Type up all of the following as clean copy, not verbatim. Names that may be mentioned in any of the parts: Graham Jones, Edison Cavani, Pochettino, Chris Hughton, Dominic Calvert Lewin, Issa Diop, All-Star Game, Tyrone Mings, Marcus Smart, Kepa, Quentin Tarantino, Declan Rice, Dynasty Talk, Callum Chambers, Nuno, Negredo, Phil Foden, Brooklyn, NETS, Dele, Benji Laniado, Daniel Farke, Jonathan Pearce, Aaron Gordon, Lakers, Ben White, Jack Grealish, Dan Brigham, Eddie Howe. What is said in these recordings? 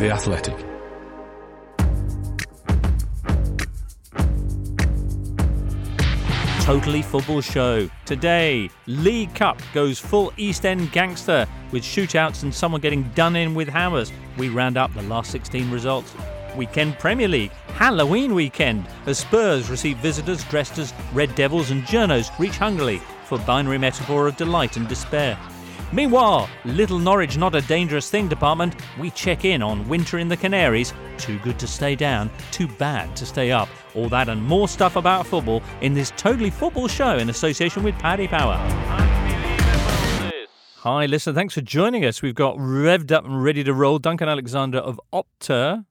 The Athletic. Totally Football Show. Today, League Cup goes full East End gangster with shootouts and someone getting done in with hammers. We round up the last 16 results. Weekend Premier League, Halloween weekend, as Spurs receive visitors dressed as Red Devils and journos reach hungrily for binary metaphor of delight and despair. Meanwhile, Little Norwich Not a Dangerous Thing department, we check in on winter in the Canaries, too good to stay down, too bad to stay up. All that and more stuff about football in this Totally Football Show in association with Paddy Power. Hi, listen, thanks for joining us. We've got revved up and ready to roll Duncan Alexander of Opta.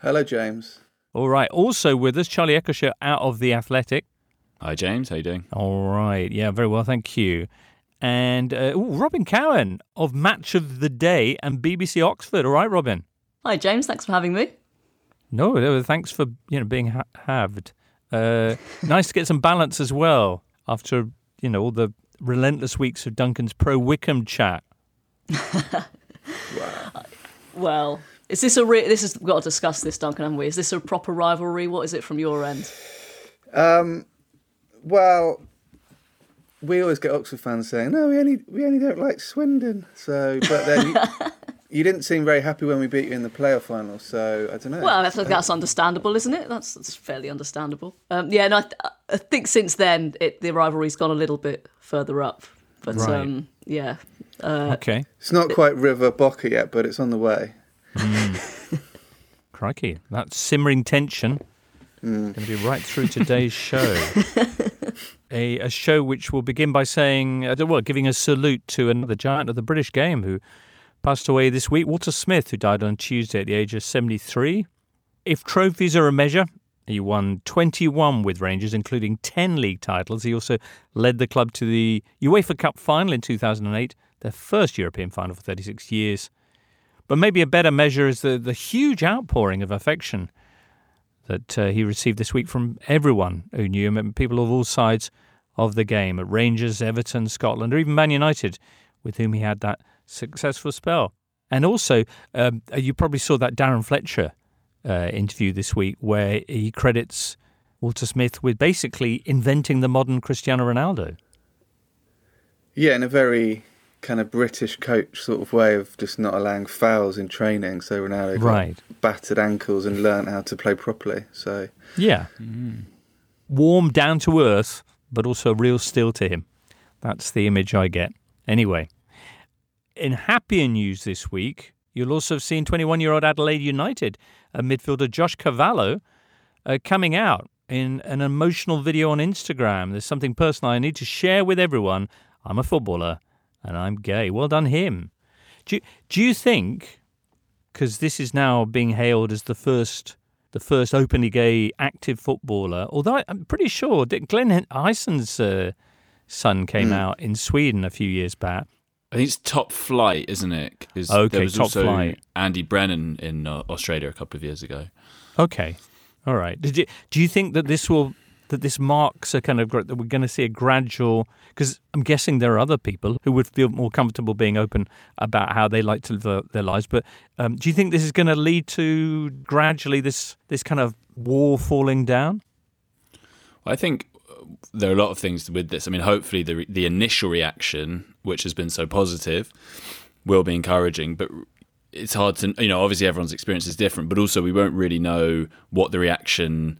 Hello, James. All right. Also with us, Charlie Eccleshare out of The Athletic. Hi, James. How you doing? All right. Yeah, very well. Thank you. And Robin Cowan of Match of the Day and BBC Oxford. All right, Robin. Hi, James. Thanks for having me. No, thanks for being halved. Nice to get some balance as well after all the relentless weeks of Duncan's pro Wickham chat. Wow. Well, is this a we've got to discuss this, Duncan, haven't we? Is this a proper rivalry? What is it from your end? Well, we always get Oxford fans saying, "No, we only don't like Swindon." So, but then you didn't seem very happy when we beat you in the playoff final. So I don't know. Well, that's understandable, isn't it? That's fairly understandable. I think since then the rivalry's gone a little bit further up. But right. Yeah. Okay. It's not quite River Boca yet, but it's on the way. Mm. Crikey, that simmering tension. Going to be right through today's show. A show which will begin by saying, giving a salute to another giant of the British game who passed away this week, Walter Smith, who died on Tuesday at the age of 73. If trophies are a measure, he won 21 with Rangers, including 10 league titles. He also led the club to the UEFA Cup final in 2008, their first European final for 36 years. But maybe a better measure is the huge outpouring of affection that he received this week from everyone who knew him, and people of all sides of the game, at Rangers, Everton, Scotland, or even Man United, with whom he had that successful spell. And also, you probably saw that Darren Fletcher interview this week where he credits Walter Smith with basically inventing the modern Cristiano Ronaldo. Yeah, in a very kind of British coach sort of way of just not allowing fouls in training, so Ronaldo got battered ankles and learned how to play properly. So yeah, warm, down to earth, but also a real steel to him. That's the image I get. Anyway, in happier news this week, you'll also have seen 21-year-old Adelaide United midfielder Josh Cavallo coming out in an emotional video on Instagram. There's something personal I need to share with everyone. I'm a footballer and I'm gay. Well done him. Do you think, because this is now being hailed as the first openly gay active footballer, although I'm pretty sure that Glenn Eisen's son came out in Sweden a few years back. I think it's Top Flight, isn't it? Okay, there was Top also Flight. Andy Brennan in Australia a couple of years ago. Okay, all right. Do you think that this marks a kind of, that we're going to see a gradual, because I'm guessing there are other people who would feel more comfortable being open about how they like to live their lives, but do you think this is going to lead to gradually this kind of wall falling down? Well, I think there are a lot of things with this. I mean, hopefully the initial reaction, which has been so positive, will be encouraging, but it's hard to, obviously everyone's experience is different, but also we won't really know what the reaction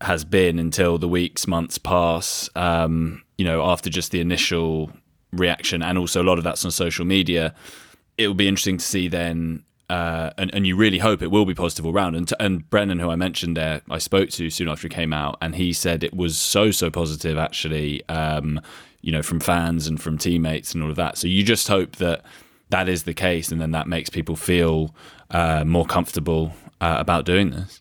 has been until the weeks, months pass, after just the initial reaction. And also a lot of that's on social media. It will be interesting to see then, and you really hope it will be positive all round. And Brennan, who I mentioned there, I spoke to soon after he came out, and he said it was so positive actually, from fans and from teammates and all of that. So you just hope that is the case, and then that makes people feel more comfortable about doing this.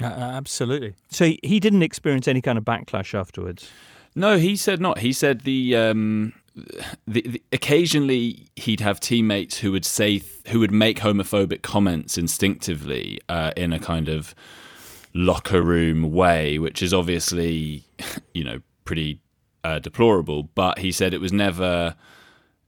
Absolutely. So he didn't experience any kind of backlash afterwards? No, he said not. He said the occasionally he'd have teammates who would say who would make homophobic comments instinctively in a kind of locker room way, which is obviously pretty deplorable. But he said it was never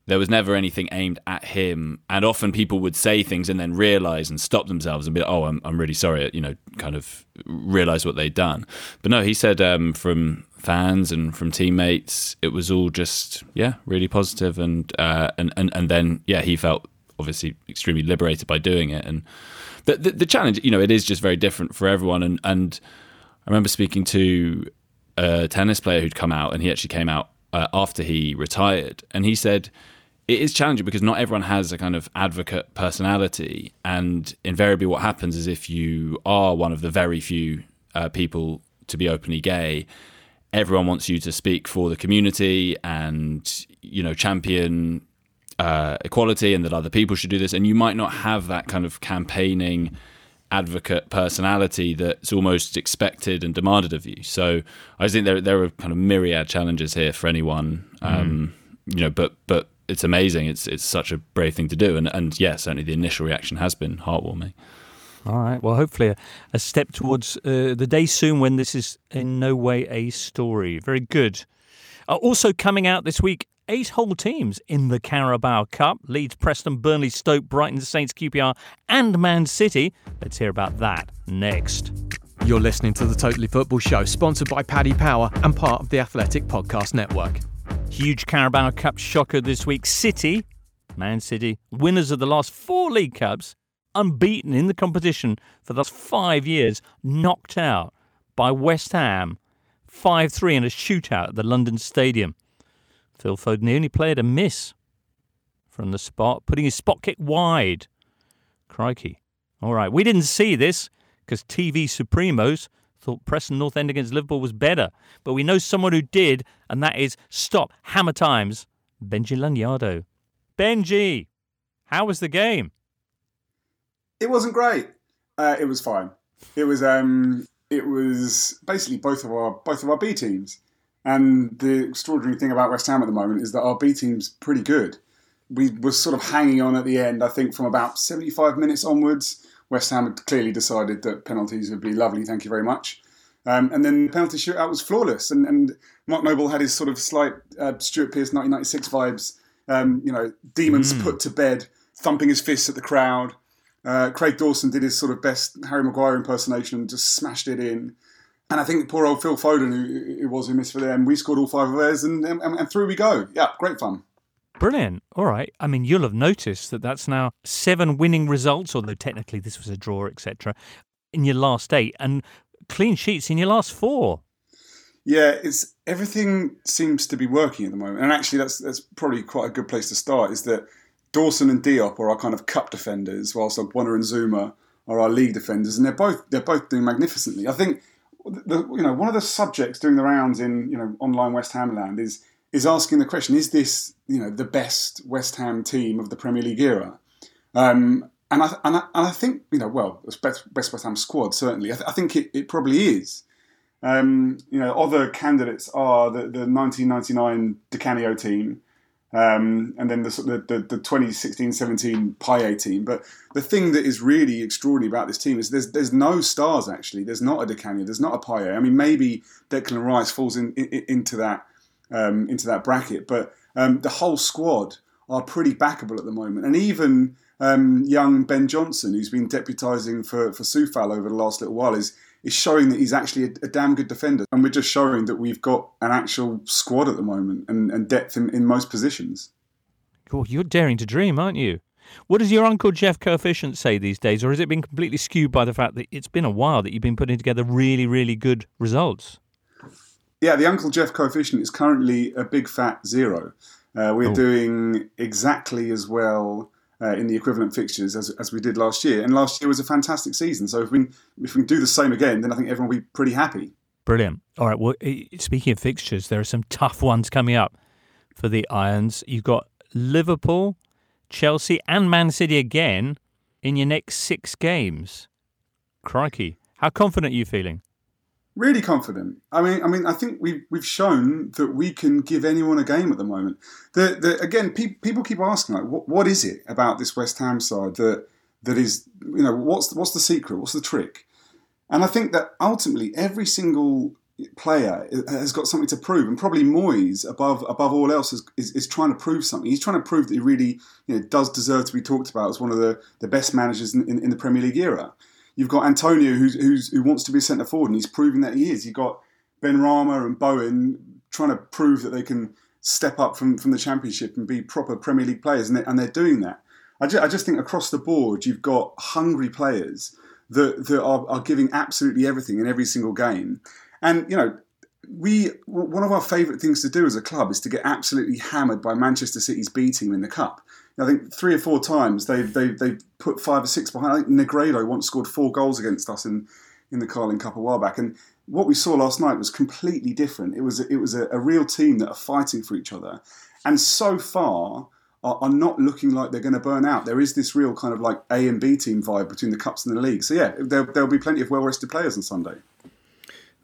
There was never anything aimed at him. And often people would say things and then realise and stop themselves and be like, oh, I'm really sorry, you know, kind of realise what they'd done. But no, he said from fans and from teammates, it was all just, yeah, really positive. And then, yeah, he felt obviously extremely liberated by doing it. And the challenge, you know, it is just very different for everyone. And I remember speaking to a tennis player who'd come out, and he actually came out after he retired. And he said, it is challenging because not everyone has a kind of advocate personality, and invariably what happens is if you are one of the very few people to be openly gay, everyone wants you to speak for the community and, you know, champion equality and that other people should do this. And you might not have that kind of campaigning advocate personality that's almost expected and demanded of you. So I think there are kind of myriad challenges here for anyone, you know, but it's amazing. It's such a brave thing to do. And yeah, certainly the initial reaction has been heartwarming. All right. Well, hopefully a step towards the day soon when this is in no way a story. Very good. Also coming out this week, 8 whole teams in the Carabao Cup. Leeds, Preston, Burnley, Stoke, Brighton, Saints, QPR and Man City. Let's hear about that next. You're listening to The Totally Football Show, sponsored by Paddy Power and part of the Athletic Podcast Network. Huge Carabao Cup shocker this week. City, Man City, winners of the last 4 League Cups, unbeaten in the competition for the last 5 years, knocked out by West Ham 5-3 in a shootout at the London Stadium. Phil Foden, the only player to miss from the spot, putting his spot kick wide. Crikey. All right, we didn't see this because TV Supremos thought Preston North End against Liverpool was better. But we know someone who did, and that is Stop Hammer Times, Benji Laniado. Benji, how was the game? It wasn't great. It was fine. It was basically both of our B teams. And the extraordinary thing about West Ham at the moment is that our B team's pretty good. We were sort of hanging on at the end. I think from about 75 minutes onwards, West Ham had clearly decided that penalties would be lovely, thank you very much. And then the penalty shootout was flawless. And Mark Noble had his sort of slight Stuart Pearce 1996 vibes, you know, demons put to bed, thumping his fists at the crowd. Craig Dawson did his sort of best Harry Maguire impersonation and just smashed it in. And I think poor old Phil Foden, who it was who missed for them, we scored all 5 of theirs, and through we go. Yeah, great fun. Brilliant. All right. I mean, you'll have noticed that that's now 7 winning results, although technically this was a draw, etc., in your last 8, and clean sheets in your last 4. Yeah, it's everything seems to be working at the moment. And actually, that's probably quite a good place to start, is that Dawson and Diop are our kind of cup defenders, whilst Bonner and Zuma are our league defenders, and they're both doing magnificently. I think... you know, one of the subjects doing the rounds in, you know, online West Ham land is asking the question: is this, you know, the best West Ham team of the Premier League era? And I think, you know, well, it's best West Ham squad certainly. I think it probably is. You know, other candidates are the 1999 Di Canio team, and then the 2016-17 Payet team. But the thing that is really extraordinary about this team is there's no stars, actually. There's not a Di Canio, there's not a Payet. I mean, maybe Declan Rice falls into that bracket, but the whole squad are pretty backable at the moment. And even young Ben Johnson, who's been deputising for Soufal over the last little while, is showing that he's actually a damn good defender. And we're just showing that we've got an actual squad at the moment and depth in most positions. Cool. You're daring to dream, aren't you? What does your Uncle Jeff coefficient say these days? Or has it been completely skewed by the fact that it's been a while that you've been putting together really, really good results? Yeah, the Uncle Jeff coefficient is currently a big fat 0. We're doing exactly as well in the equivalent fixtures as we did last year. And last year was a fantastic season. So if we can do the same again, then I think everyone will be pretty happy. Brilliant. All right, well, speaking of fixtures, there are some tough ones coming up for the Irons. You've got Liverpool, Chelsea and Man City again in your next 6 games. Crikey. How confident are you feeling? Really confident. I mean, I think we've shown that we can give anyone a game at the moment. Again, people keep asking, like, what is it about this West Ham side that is, you know, what's the secret, what's the trick? And I think that ultimately every single player has got something to prove, and probably Moyes, above all else, is trying to prove something. He's trying to prove that he really, does deserve to be talked about as one of the best managers in the Premier League era. You've got Antonio, who wants to be a centre forward, and he's proving that he is. You've got Benrahma and Bowen trying to prove that they can step up from the Championship and be proper Premier League players, and they're doing that. I just think across the board, you've got hungry players that are giving absolutely everything in every single game. And, one of our favourite things to do as a club is to get absolutely hammered by Manchester City's B team in the Cup. I think 3 or 4 times they've put 5 or 6 behind. I think Negredo once scored 4 goals against us in the Carling Cup a while back. And what we saw last night was completely different. It was a real team that are fighting for each other. And so far are not looking like they're going to burn out. There is this real kind of like A and B team vibe between the Cups and the league. So yeah, there'll be plenty of well-rested players on Sunday.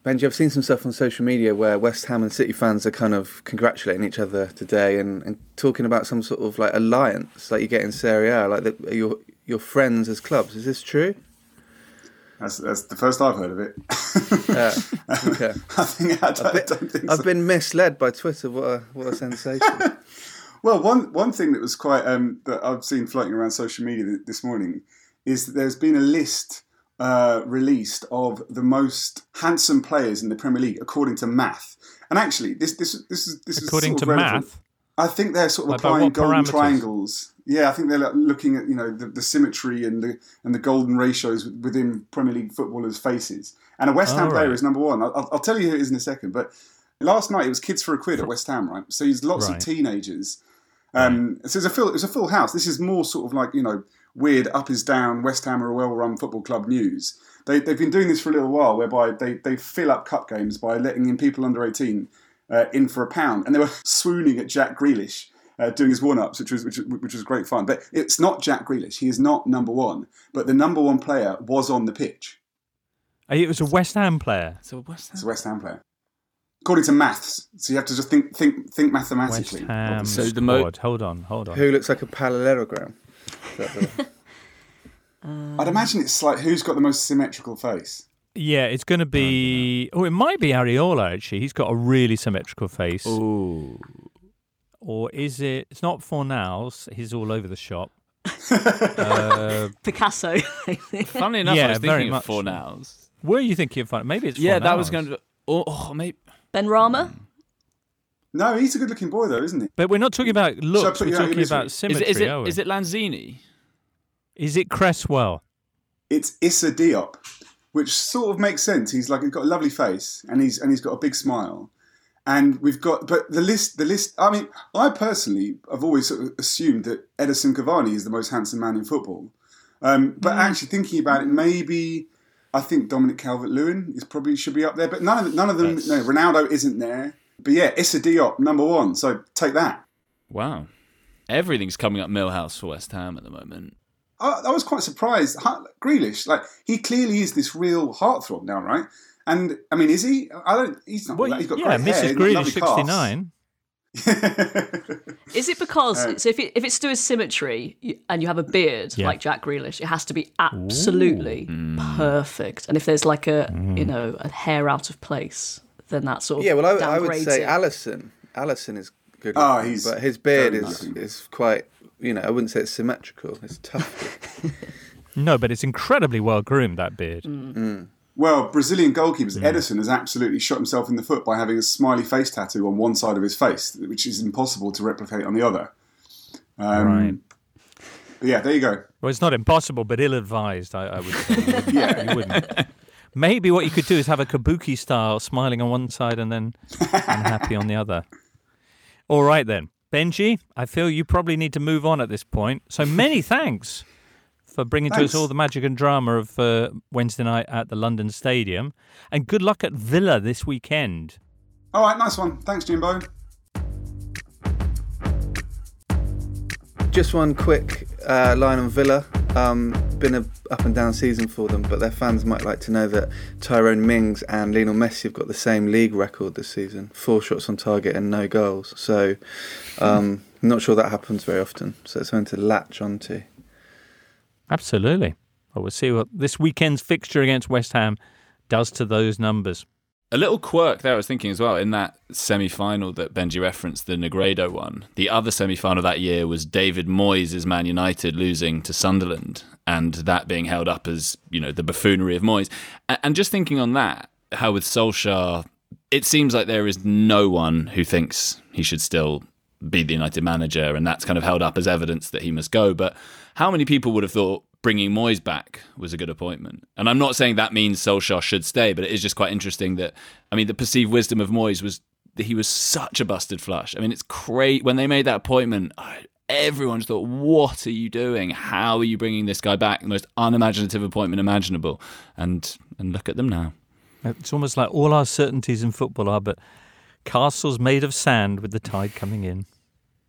Benji, I've seen some stuff on social media where West Ham and City fans are kind of congratulating each other today and talking about some sort of like alliance like you get in Serie A, like your friends as clubs. Is this true? That's the first I've heard of it. Okay. I don't think so. I've been misled by Twitter. What a sensation. Well, one thing that was quite that I've seen floating around social media this morning is that there's been a list released of the most handsome players in the Premier League according to math, and actually this is according to math. I think they're sort of applying golden triangles. Yeah, I think they're looking at the symmetry and the golden ratios within Premier League footballers' faces. And a West Ham player is number one. I'll tell you who it is in a second. But last night it was kids for a quid at West Ham, right? So he's lots of teenagers. So it's a full house. This is more sort of like weird up is down, West Ham are a well-run football club news. They've been doing this for a little while, whereby they fill up cup games by letting in people under 18 in for £1. And they were swooning at Jack Grealish doing his warm-ups, which was great fun. But it's not Jack Grealish. He is not number one. But the number one player was on the pitch. It was a West Ham player. It's a West Ham player. According to maths, so you have to just think mathematically. West Ham squad. Hold on. Who looks like a parallelogram? I'd imagine it's like who's got the most symmetrical face. Yeah, it's going to be... Oh, it might be Areola, actually. He's got a really symmetrical face. Ooh. Or is it... It's not Fornals. He's all over the shop. Picasso. Funnily enough, I was thinking of Fornals. Were you thinking of Fornals? Maybe it's Fornals. Yeah, that was going to... Oh, maybe... Benrahma? No, he's a good-looking boy, though, isn't he? But we're not talking about looks. We're talking about symmetry, Is it Lanzini? Is it Cresswell? It's Issa Diop, which sort of makes sense. He's got a lovely face, and he's got a big smile. And we've got, but the list. I mean, I personally have always sort of assumed that Edison Cavani is the most handsome man in football. But actually, thinking about it, maybe I think Dominic Calvert Lewin is probably should be up there. But none of them. Yes. No, Ronaldo isn't there. But yeah, Issa Diop, number one. So take that. Wow, everything's coming up Millhouse for West Ham at the moment. I was quite surprised. Grealish, he clearly is this real heartthrob now, right? And I mean, is he? He's not. Well, he's got great hair. Yeah, Mrs. Grealish, 69. Is it because so if it's to his symmetry and you have a beard like Jack Grealish, it has to be absolutely perfect. And if there's like a a hair out of place, then that sort of I would say Allison. Allison is good. Oh, he's but his beard is quite. I wouldn't say it's symmetrical. It's tough. No, but it's incredibly well groomed, that beard. Mm. Well, Brazilian goalkeepers, Edison has absolutely shot himself in the foot by having a smiley face tattoo on one side of his face, which is impossible to replicate on the other. Right. But yeah, there you go. Well, it's not impossible, but ill-advised, I would say. Yeah, you wouldn't. Maybe what you could do is have a kabuki style, smiling on one side and then unhappy on the other. All right, then. Benji, I feel you probably need to move on at this point. So many thanks for bringing to us all the magic and drama of Wednesday night at the London Stadium. And good luck at Villa this weekend. All right, nice one. Thanks, Jimbo. Just one quick line on Villa. Been a up and down season for them, but their fans might like to know that Tyrone Mings and Lionel Messi have got the same league record this season, 4 shots on target and no goals. So I'm not sure that happens very often. So it's something to latch onto. Absolutely. Well, we'll see what this weekend's fixture against West Ham does to those numbers. A little quirk there I was thinking as well, in that semi-final that Benji referenced, the Negredo one, the other semi-final that year was David Moyes' Man United losing to Sunderland, and that being held up as, you know, the buffoonery of Moyes. And just thinking on that, how with Solskjaer, it seems like there is no one who thinks he should still be the United manager, and that's kind of held up as evidence that he must go. But how many people would have thought bringing Moyes back was a good appointment? And I'm not saying that means Solskjaer should stay, but it is just quite interesting that, I mean, the perceived wisdom of Moyes was that he was such a busted flush. I mean, it's crazy. When they made that appointment, everyone just thought, what are you doing? How are you bringing this guy back? The most unimaginative appointment imaginable. And look at them now. It's almost like all our certainties in football are, but castles made of sand with the tide coming in.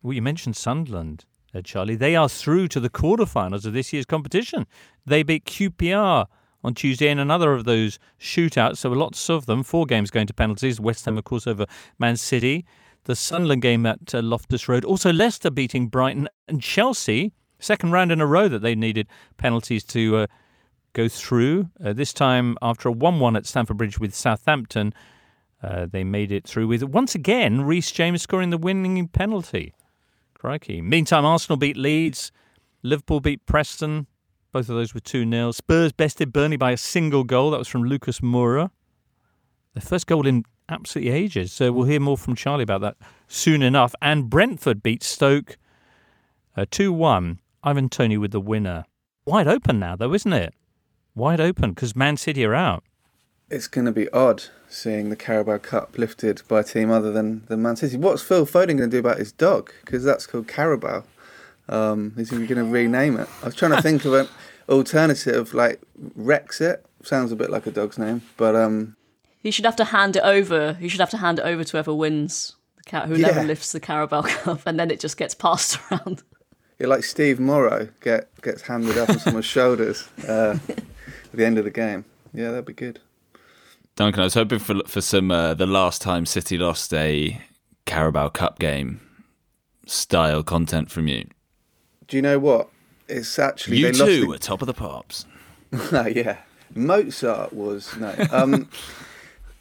Well, you mentioned Sunderland. Charlie, they are through to the quarterfinals of this year's competition. They beat QPR on Tuesday in another of those shootouts. There were lots of them. 4 games going to penalties. West Ham, of course, over Man City. The Sunderland game at Loftus Road. Also, Leicester beating Brighton and Chelsea. Second round in a row that they needed penalties to go through. This time, after a 1-1 at Stamford Bridge with Southampton, they made it through with, once again, Reece James scoring the winning penalty. Crikey. Meantime, Arsenal beat Leeds. Liverpool beat Preston. Both of those were 2-0. Spurs bested Burnley by a single goal. That was from Lucas Moura. Their first goal in absolutely ages. So we'll hear more from Charlie about that soon enough. And Brentford beat Stoke 2-1. Ivan Toney with the winner. Wide open now, though, isn't it? Wide open, because Man City are out. It's going to be odd seeing the Carabao Cup lifted by a team other than Man City. What's Phil Foden going to do about his dog? Because that's called Carabao. Is he going to rename it? I was trying to think of an alternative, like Rexit. Sounds a bit like a dog's name, but you should have to hand it over. You should have to hand it over to whoever wins, whoever lifts the Carabao Cup, and then it just gets passed around. You're like Steve Morrow gets handed up on someone's shoulders at the end of the game. Yeah, that'd be good. Duncan, I was hoping for some the last time City lost a Carabao Cup game style content from you. Do you know what? It's actually... You two were top of the pops. Yeah. Mozart was... No.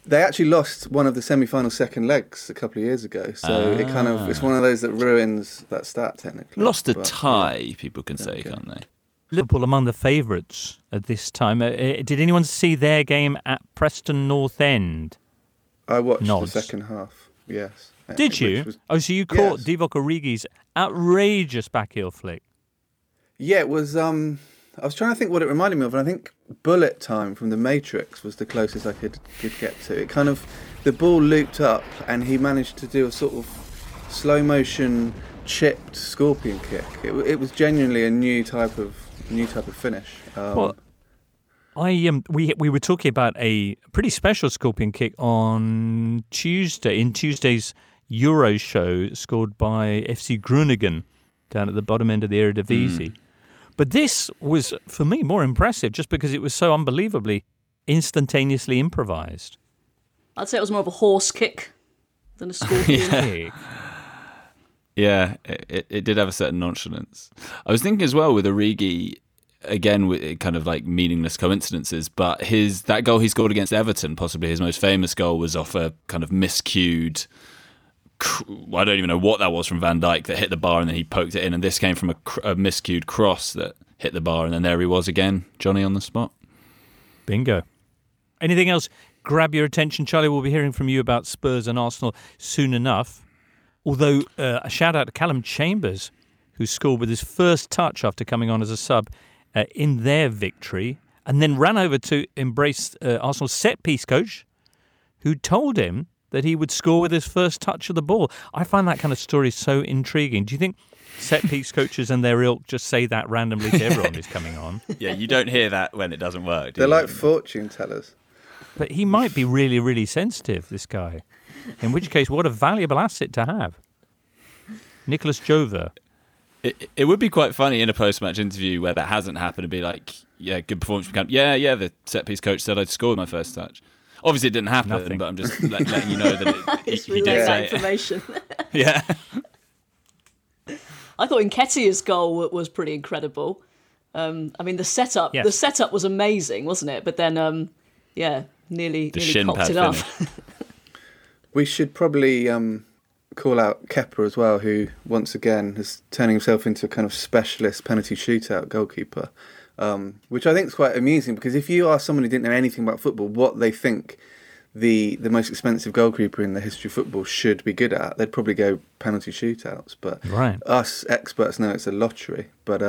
They actually lost one of the semi-final second legs a couple of years ago. So it kind of... It's one of those that ruins that stat, technically. Lost a tie, people can say, can't they? Liverpool among the favourites at this time. Did anyone see their game at Preston North End? I watched the second half, yes. Did you? So you caught Divock Origi's outrageous backheel flick. Yeah, it was... I was trying to think what it reminded me of, and I think Bullet Time from The Matrix was the closest I could get to. It kind of... The ball looped up, and he managed to do a sort of slow-motion, chipped scorpion kick. It was genuinely a new type of finish. Well, we were talking about a pretty special scorpion kick on Tuesday, in Tuesday's Euro show, scored by FC Groningen down at the bottom end of the Eredivisie. But this was, for me, more impressive just because it was so unbelievably instantaneously improvised. I'd say it was more of a horse kick than a scorpion kick. Yeah, it did have a certain nonchalance. I was thinking as well with Origi, again, with kind of like meaningless coincidences, but that goal he scored against Everton, possibly his most famous goal, was off a kind of miscued... I don't even know what that was from Van Dijk that hit the bar and then he poked it in, and this came from a miscued cross that hit the bar and then there he was again, Johnny on the spot. Bingo. Anything else grab your attention, Charlie? We'll be hearing from you about Spurs and Arsenal soon enough. Although a shout-out to Callum Chambers, who scored with his first touch after coming on as a sub in their victory, and then ran over to embrace Arsenal's set-piece coach, who told him that he would score with his first touch of the ball. I find that kind of story so intriguing. Do you think set-piece coaches and their ilk just say that randomly to everyone who's coming on? Yeah, you don't hear that when it doesn't work, do you? They're like fortune tellers. But he might be really, really sensitive, this guy. In which case, what a valuable asset to have. Nicholas Jova. It would be quite funny in a post-match interview where that hasn't happened to be like, yeah, good performance from camp. Yeah, the set-piece coach said I'd scored my first touch. Obviously, it didn't happen, but I'm just letting you know that he did say information. Yeah. I thought Nketiah's goal was pretty incredible. I mean, the setup was amazing, wasn't it? But then, nearly cocked it off. We should probably call out Kepa as well, who once again is turning himself into a kind of specialist penalty shootout goalkeeper, which I think is quite amusing, because if you ask someone who didn't know anything about football what they think the most expensive goalkeeper in the history of football should be good at, they'd probably go penalty shootouts. But us experts know it's a lottery. But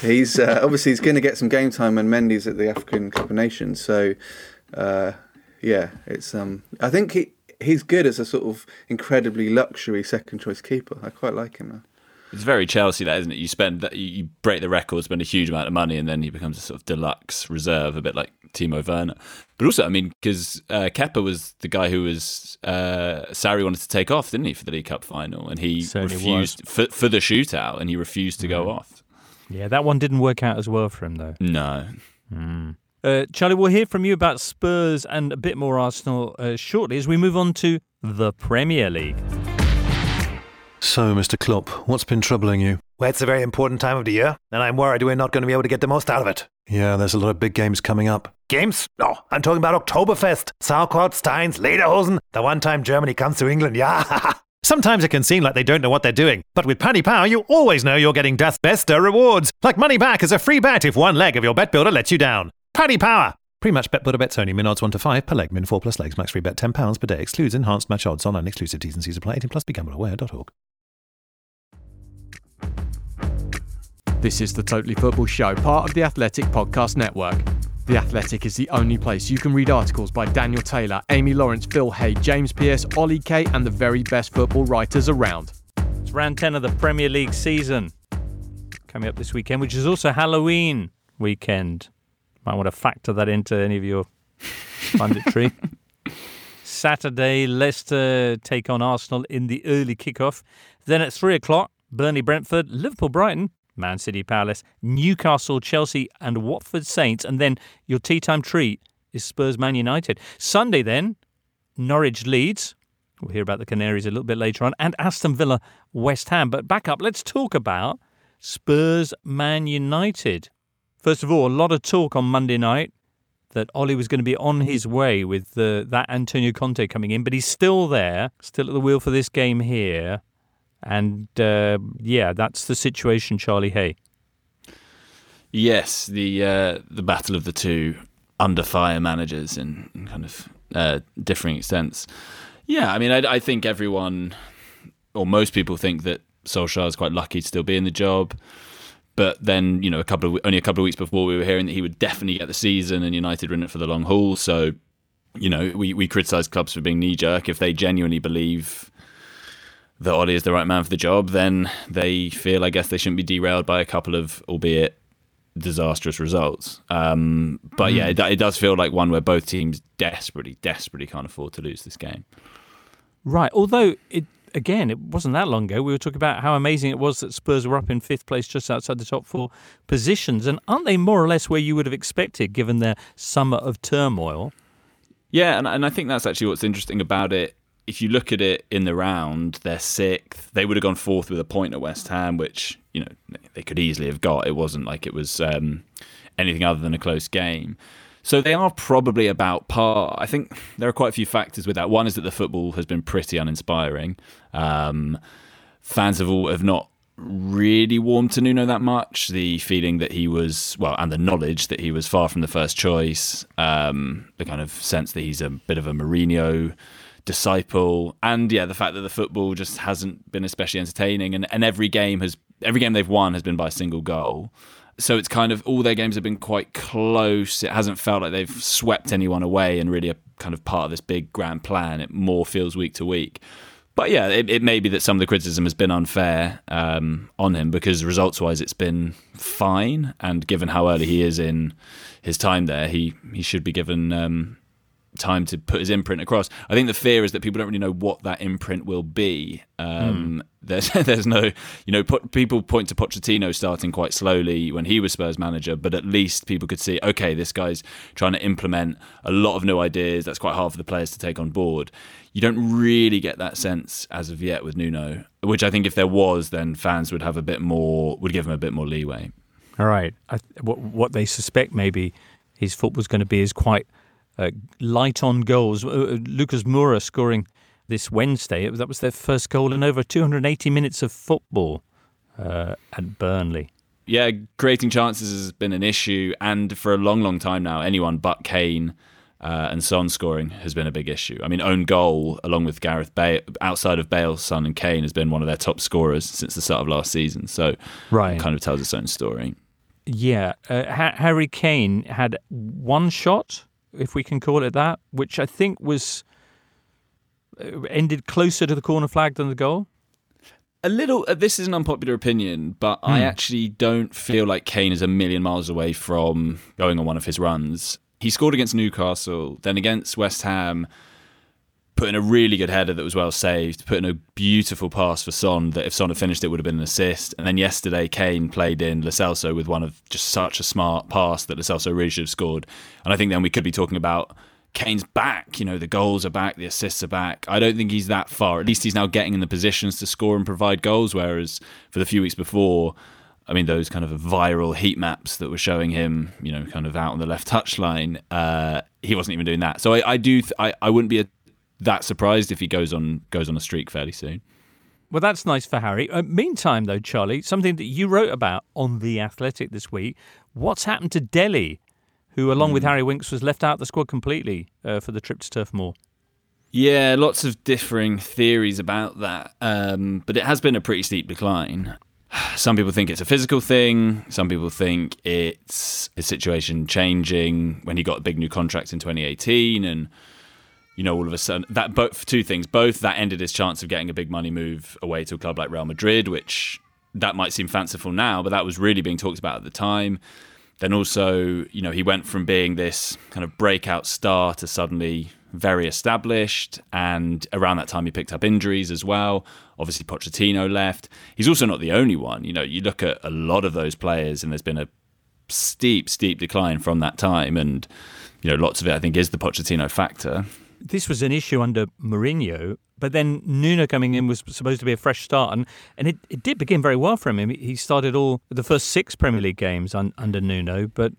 he's obviously he's going to get some game time when Mendy's at the African Cup of Nations. So yeah, it's I think he's good as a sort of incredibly luxury second choice keeper. I quite like him now. It's very Chelsea, that, isn't it? You spend that, you break the record, spend a huge amount of money, and then he becomes a sort of deluxe reserve, a bit like Timo Werner. But also, I mean, because Kepa was the guy who was Sarri wanted to take off, didn't he, for the League Cup final, and he certainly refused for the shootout, and he refused to go off. Yeah, that one didn't work out as well for him, though. No. Charlie, we'll hear from you about Spurs and a bit more Arsenal shortly as we move on to the Premier League. So, Mr. Klopp, what's been troubling you? Well, it's a very important time of the year, and I'm worried we're not going to be able to get the most out of it. Yeah, there's a lot of big games coming up. Games? No, I'm talking about Oktoberfest, Sauerkraut, Steins, Lederhosen, the one time Germany comes to England, yeah. Sometimes it can seem like they don't know what they're doing, but with Paddy Power, you always know you're getting Das Beste rewards, like money back as a free bet if one leg of your bet builder lets you down. Paddy Power! Pre-match bet builder bets only. Min odds 1 to 5 per leg. Min 4+ legs. Max free bet £10 per day. Excludes enhanced match odds. Online exclusive T's and C's apply. 18+ BeGambleAware.org. This is the Totally Football Show, part of the Athletic Podcast Network. The Athletic is the only place you can read articles by Daniel Taylor, Amy Lawrence, Phil Hay, James Pearce, Ollie Kay, and the very best football writers around. It's round 10 of the Premier League season coming up this weekend, which is also Halloween weekend. Might want to factor that into any of your punditry. Saturday, Leicester take on Arsenal in the early kickoff. Then at 3 o'clock, Burnley, Brentford, Liverpool, Brighton, Man City, Palace, Newcastle, Chelsea and Watford Saints. And then your tea time treat is Spurs, Man United. Sunday then, Norwich, Leeds. We'll hear about the Canaries a little bit later on. And Aston Villa, West Ham. But back up, let's talk about Spurs, Man United. First of all, a lot of talk on Monday night that Ole was going to be on his way with that Antonio Conte coming in. But he's still there, still at the wheel for this game here. And, yeah, that's the situation, Charlie Hay. Yes, the battle of the two under-fire managers in kind of differing extents. Yeah, I mean, I think everyone, or most people, think that Solskjaer is quite lucky to still be in the job. But then, you know, only a couple of weeks before, we were hearing that he would definitely get the season and United were in it for the long haul. So, you know, we criticise clubs for being knee-jerk. If they genuinely believe that Ole is the right man for the job, then they feel, I guess, they shouldn't be derailed by a couple of, albeit disastrous, results. But yeah, it does feel like one where both teams desperately can't afford to lose this game. Right, although it wasn't that long ago. We were talking about how amazing it was that Spurs were up in 5th place just outside the top 4 positions. And aren't they more or less where you would have expected, given their summer of turmoil? Yeah, and I think that's actually what's interesting about it. If you look at it in the round, they're 6th. They would have gone 4th with a point at West Ham, which, you know, they could easily have got. It wasn't like it was anything other than a close game. So they are probably about par. I think there are quite a few factors with that. One is that the football has been pretty uninspiring. Fans have not really warmed to Nuno that much. The feeling that he was, well, and the knowledge that he was far from the first choice. The kind of sense that he's a bit of a Mourinho disciple. And yeah, the fact that the football just hasn't been especially entertaining. And every game they've won has been by a single goal. So it's kind of, all their games have been quite close. It hasn't felt like they've swept anyone away and really a kind of part of this big grand plan. It more feels week to week. But yeah, it may be that some of the criticism has been unfair on him, because results-wise it's been fine. And given how early he is in his time there, he should be given time to put his imprint across. I think the fear is that people don't really know what that imprint will be. There's no, you know, people point to Pochettino starting quite slowly when he was Spurs manager, but at least people could see, okay, this guy's trying to implement a lot of new ideas. That's quite hard for the players to take on board. You don't really get that sense as of yet with Nuno, which I think if there was, then fans would have would give him a bit more leeway. All right. What they suspect maybe his football's going to be is quite light on goals. Lucas Moura scoring this Wednesday. That was their first goal in over 280 minutes of football at Burnley. Yeah, creating chances has been an issue, and for a long, long time now, anyone but Kane and Son scoring has been a big issue. I mean, own goal, along with Gareth Bale, outside of Bale, Son and Kane, has been one of their top scorers since the start of last season. So right. It kind of tells its own story. Yeah, Harry Kane had one shot, if we can call it that, which I think was ended closer to the corner flag than the goal. A little, this is an unpopular opinion, but I actually don't feel like Kane is a million miles away from going on one of his runs. He scored against Newcastle, then against West Ham, put in a really good header that was well saved, put in a beautiful pass for Son that if Son had finished it would have been an assist. And then yesterday Kane played in Lo Celso with one of just such a smart pass that Lo Celso really should have scored. And I think then we could be talking about Kane's back, you know, the goals are back, the assists are back. I don't think he's that far. At least he's now getting in the positions to score and provide goals, whereas for the few weeks before, I mean, those kind of viral heat maps that were showing him, you know, kind of out on the left touchline, he wasn't even doing that. So I wouldn't be that surprised if he goes on a streak fairly soon. Well, that's nice for Harry. Meantime, though, Charlie, something that you wrote about on The Athletic this week, what's happened to Dele, who, along with Harry Winks, was left out of the squad completely for the trip to Turf Moor. Yeah, lots of differing theories about that, but it has been a pretty steep decline. Some people think it's a physical thing. Some people think it's his situation changing when he got a big new contract in 2018, and you know, all of a sudden that two things: both that ended his chance of getting a big money move away to a club like Real Madrid, which that might seem fanciful now, but that was really being talked about at the time. Then also, you know, he went from being this kind of breakout star to suddenly very established. And around that time, he picked up injuries as well. Obviously, Pochettino left. He's also not the only one. You know, you look at a lot of those players and there's been a steep, steep decline from that time. And, you know, lots of it, I think, is the Pochettino factor. This was an issue under Mourinho, but then Nuno coming in was supposed to be a fresh start, and it did begin very well for him. He started all the first six Premier League games under Nuno, but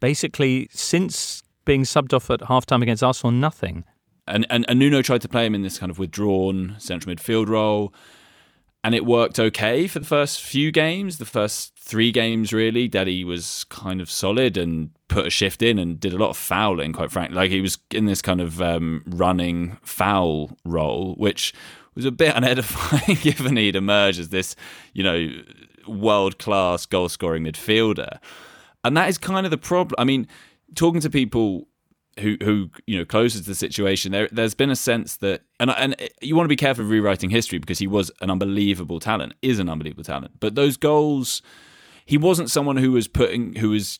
basically since being subbed off at half-time against Arsenal, nothing. And Nuno tried to play him in this kind of withdrawn central midfield role, and it worked okay for the first few games. The first three games, really, Dele was kind of solid and put a shift in and did a lot of fouling, quite frankly. Like, he was in this kind of running foul role, which was a bit unedifying given he'd emerged as this, you know, world-class goal-scoring midfielder. And that is kind of the problem. I mean, talking to people who you know, closer to the situation, there's been a sense that, and you want to be careful of rewriting history because he was an unbelievable talent, is an unbelievable talent. But those goals, he wasn't someone who was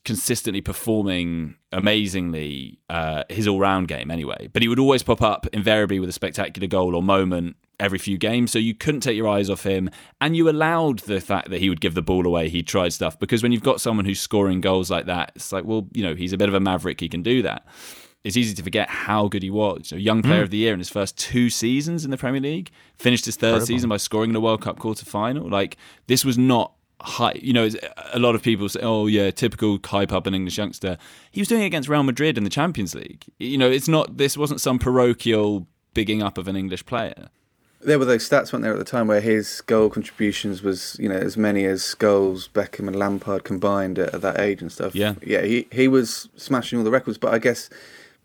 consistently performing amazingly his all-round game anyway. But he would always pop up invariably with a spectacular goal or moment every few games, so you couldn't take your eyes off him, and you allowed the fact that he would give the ball away, he tried stuff, because when you've got someone who's scoring goals like that, it's like, well, you know, he's a bit of a maverick, he can do that. It's easy to forget how good he was. So, young player of the year in his first two seasons in the Premier League, finished his third season by scoring in a World Cup quarter-final. Like, this was not high. You know, a lot of people say, oh, yeah, typical hype-up and English youngster. He was doing it against Real Madrid in the Champions League. You know, this wasn't some parochial bigging up of an English player. There were those stats, weren't there, at the time where his goal contributions was, you know, as many as Scholes, Beckham and Lampard combined at that age and stuff. Yeah. Yeah, he was smashing all the records, but I guess,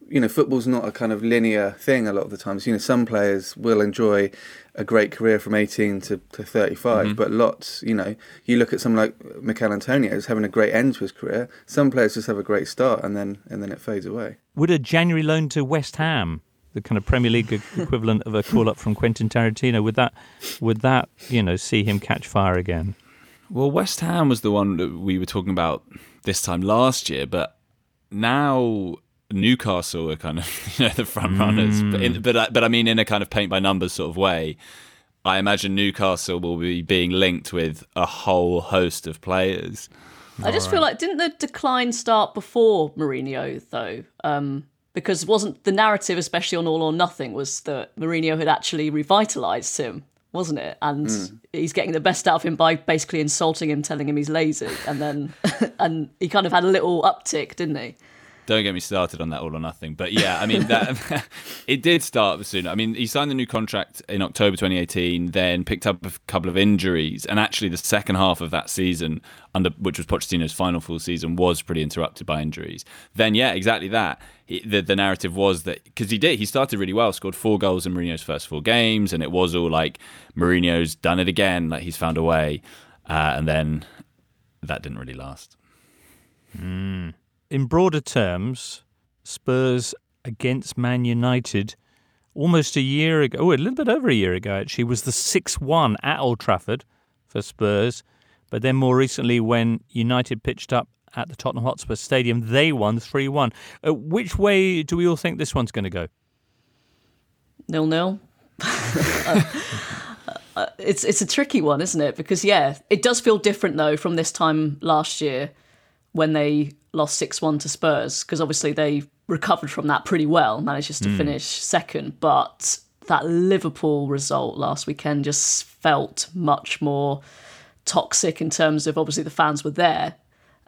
you know, football's not a kind of linear thing a lot of the times. You know, some players will enjoy a great career from 18 to 35, but lots, you know, you look at someone like Michail Antonio who's having a great end to his career. Some players just have a great start and then it fades away. Would a January loan to West Ham, the kind of Premier League equivalent of a call-up from Quentin Tarantino, would that, you know, see him catch fire again? Well, West Ham was the one that we were talking about this time last year, but now Newcastle are kind of, you know, the front runners, but I mean in a kind of paint by numbers sort of way. I imagine Newcastle will be being linked with a whole host of players. I just feel like, didn't the decline start before Mourinho though? Because it wasn't the narrative, especially on All or Nothing, was that Mourinho had actually revitalised him, wasn't it? And he's getting the best out of him by basically insulting him, telling him he's lazy, and then and he kind of had a little uptick, didn't he? Don't get me started on that all or nothing. But yeah, I mean, that it did start soon. I mean, he signed the new contract in October 2018, then picked up a couple of injuries. And actually, the second half of that season, which was Pochettino's final full season, was pretty interrupted by injuries. Then, yeah, exactly that. The narrative was that, because he started really well, scored 4 goals in Mourinho's first 4 games. And it was all like, Mourinho's done it again, like he's found a way. And then that didn't really last. Mm. In broader terms, Spurs against Man United almost a year ago, a little bit over a year ago actually, was the 6-1 at Old Trafford for Spurs. But then more recently, when United pitched up at the Tottenham Hotspur Stadium, they won 3-1. Which way do we all think this one's going to go? 0-0. It's a tricky one, isn't it? Because, yeah, it does feel different, though, from this time last year when they lost 6-1 to Spurs, because obviously they recovered from that pretty well, managed just to finish second. But that Liverpool result last weekend just felt much more toxic in terms of, obviously, the fans were there.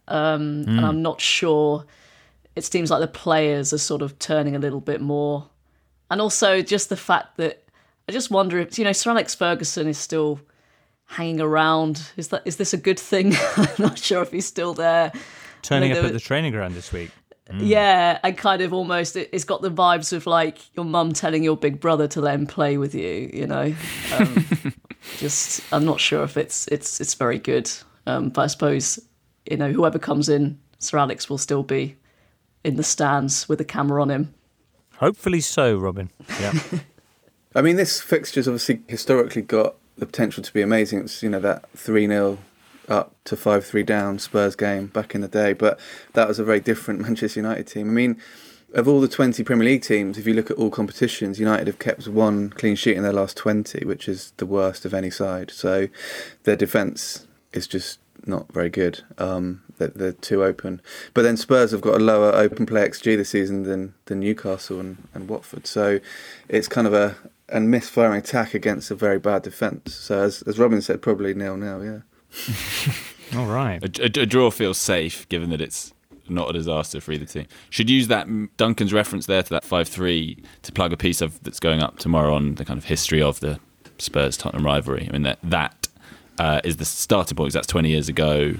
And I'm not sure. It seems like the players are sort of turning a little bit more. And also just the fact that I just wonder if, Sir Alex Ferguson is still hanging around. Is this a good thing? I'm not sure if he's still there. Turning up at the training ground this week. Mm. Yeah, and kind of almost, it's got the vibes of like your mum telling your big brother to let him play with you, I'm not sure if it's very good. But I suppose, whoever comes in, Sir Alex will still be in the stands with a camera on him. Hopefully so, Robin. Yeah. I mean, this fixture's obviously historically got the potential to be amazing. It's, that 3-0 up to 5-3 down Spurs game back in the day, but that was a very different Manchester United team. I mean, of all the 20 Premier League teams, if you look at all competitions, United have kept 1 clean sheet in their last 20, which is the worst of any side. So their defence is just not very good. They're too open. But then Spurs have got a lower open play XG this season than Newcastle and Watford. So it's kind of a misfiring attack against a very bad defence. So as Robin said, probably 0-0, yeah. All right. A draw feels safe, given that it's not a disaster for either team. Should use that Duncan's reference there to that 5-3 to plug a piece of that's going up tomorrow on the kind of history of the Spurs-Tottenham rivalry. I mean, that is the starting point. That's 20 years ago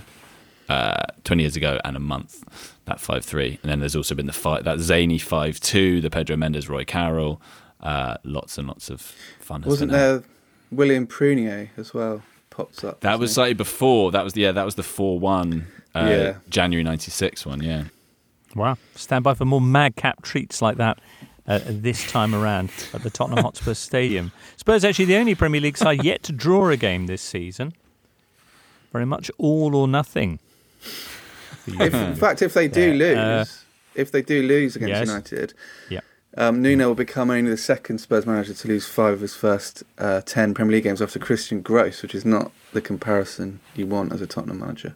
and a month, that 5-3. And then there's also been that zany 5-2, the Pedro Mendes, Roy Carroll. Lots and lots of fun. Wasn't there William Prunier as well? Pops up. That was slightly before. That was the 4-1 January 96 one, yeah. Wow. Stand by for more madcap treats like that this time around at the Tottenham Hotspur Stadium. Spurs actually the only Premier League side yet to draw a game this season. Very much all or nothing. If they do lose against United, Nuno will become only the second Spurs manager to lose 5 of his first 10 Premier League games after Christian Gross, which is not the comparison you want as a Tottenham manager.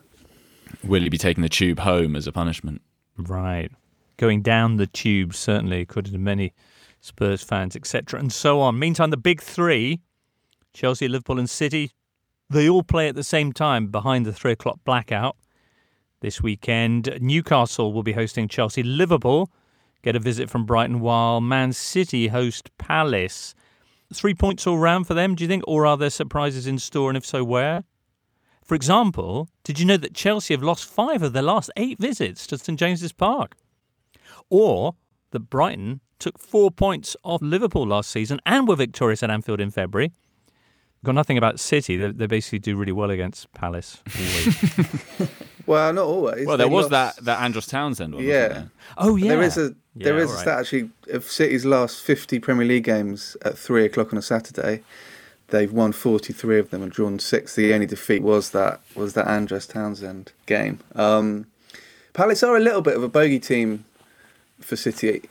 Will he be taking the tube home as a punishment? Right. Going down the tube, certainly, according to many Spurs fans, etc. and so on. Meantime, the big three, Chelsea, Liverpool and City, they all play at the same time behind the 3:00 blackout this weekend. Newcastle will be hosting Chelsea. Liverpool get a visit from Brighton, while Man City host Palace. 3 points all round for them, do you think? Or are there surprises in store, and if so, where? For example, did you know that Chelsea have lost 5 of their last 8 visits to St James's Park? Or that Brighton took 4 points off Liverpool last season and were victorious at Anfield in February? We've got nothing about City. They basically do really well against Palace always. Well, not always. Well, there was that Andros Townsend one. Yeah. Wasn't there? Oh, yeah. There is a stat actually of City's last 50 Premier League games at 3:00 on a Saturday. They've won 43 of them and drawn 6. The only defeat was that Andros Townsend game. Palace are a little bit of a bogey team for City.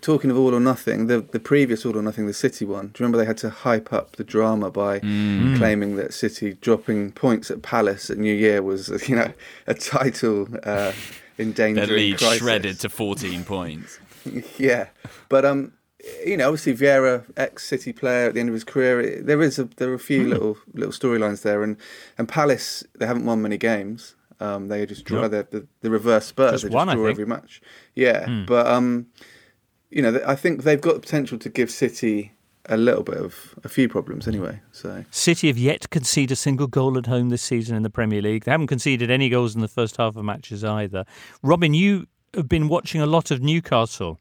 Talking of all or nothing, the previous all or nothing, the City one. Do you remember they had to hype up the drama by claiming that City dropping points at Palace at New Year was, a title endangering crisis. Their lead shredded to 14 points. Yeah, but obviously Vieira, ex-City player at the end of his career. There are a few little storylines there, and Palace, they haven't won many games. They just draw the reverse Spurs. Just they just one, draw every match. Yeah, but you know, I think they've got the potential to give City a little bit of a few problems anyway. So City have yet to concede a single goal at home this season in the Premier League. They haven't conceded any goals in the first half of matches either. Robin, you have been watching a lot of Newcastle.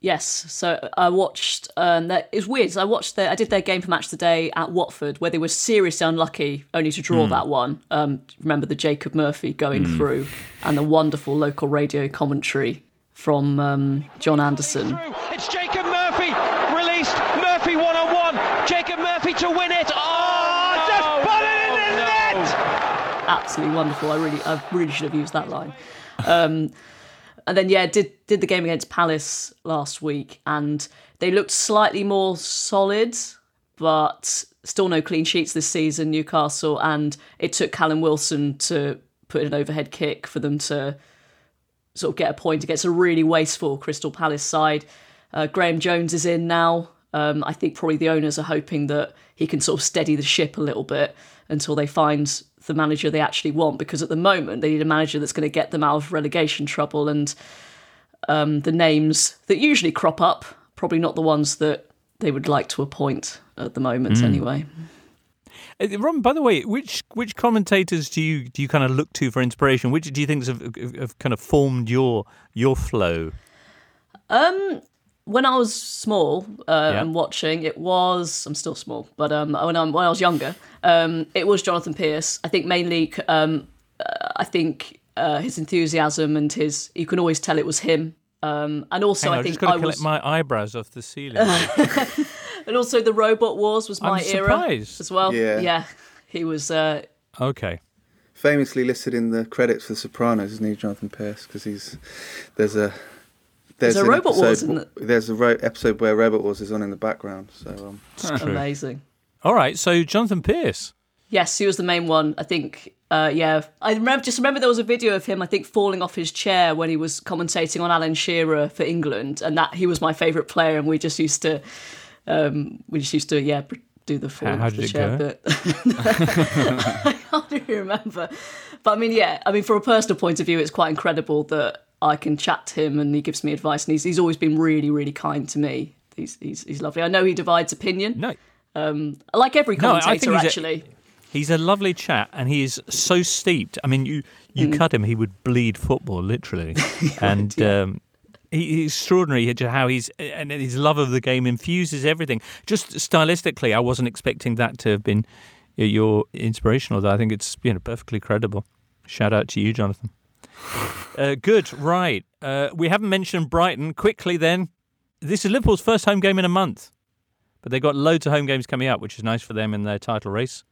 Yes, so I watched. It was weird. I watched I did their game for Match of the Day at Watford, where they were seriously unlucky only to draw that one. Remember the Jacob Murphy going through, and the wonderful local radio commentary from John Anderson. It's Jacob Murphy released. Murphy one on one. Jacob Murphy to win it. Oh, just put it in the net! Absolutely wonderful. I really should have used that line. And then, did the game against Palace last week, and they looked slightly more solid, but still no clean sheets this season, Newcastle, and it took Callum Wilson to put in an overhead kick for them to sort of get a point against a really wasteful Crystal Palace side. Graham Jones is in now. I think probably the owners are hoping that he can sort of steady the ship a little bit until they find the manager they actually want, because at the moment they need a manager that's going to get them out of relegation trouble, and the names that usually crop up, probably not the ones that they would like to appoint at the moment anyway. Ron, by the way, which commentators do you kind of look to for inspiration? Which do you think have kind of formed your flow? When I was small and watching, I'm still small, but when I was younger, it was Jonathan Pearce. I think mainly, his enthusiasm and you can always tell it was him. And also, I think I was my eyebrows off the ceiling. And also, the Robot Wars was my era as well. Yeah, he was okay. Famously listed in the credits for The Sopranos, isn't he, Jonathan Pearce? Because There's a Robot Wars. There's a episode where Robot Wars is on in the background. So it's amazing. All right, so Jonathan Pearce. Yes, he was the main one. I think. I remember there was a video of him. I think falling off his chair when he was commentating on Alan Shearer for England, and that he was my favourite player, and we just used to, do the fall off the chair bit. I can't really remember, but I mean, from a personal point of view, it's quite incredible that I can chat to him and he gives me advice, and he's always been really, really kind to me. He's lovely. I know he divides opinion. No, like every commentator, actually. He's a lovely chap, and he is so steeped. I mean, you cut him, he would bleed football, literally. And he's extraordinary how his love of the game infuses everything. Just stylistically, I wasn't expecting that to have been your inspiration, although I think it's perfectly credible. Shout out to you, Jonathan. Good, right. We haven't mentioned Brighton. Quickly then, this is Liverpool's first home game in a month, but they've got loads of home games coming up, which is nice for them in their title race.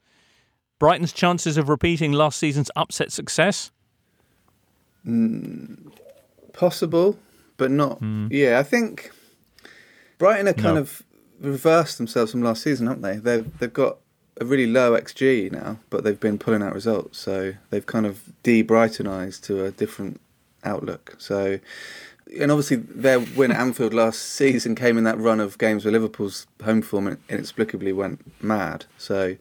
Brighton's chances of repeating last season's upset success? Possible, but not. Yeah, I think Brighton are kind of reversed themselves from last season, haven't they? They've got a really low XG now, but they've been pulling out results, so they've kind of de-Brightonized to a different outlook. So, and obviously their win at Anfield last season came in that run of games where Liverpool's home form inexplicably went mad. So,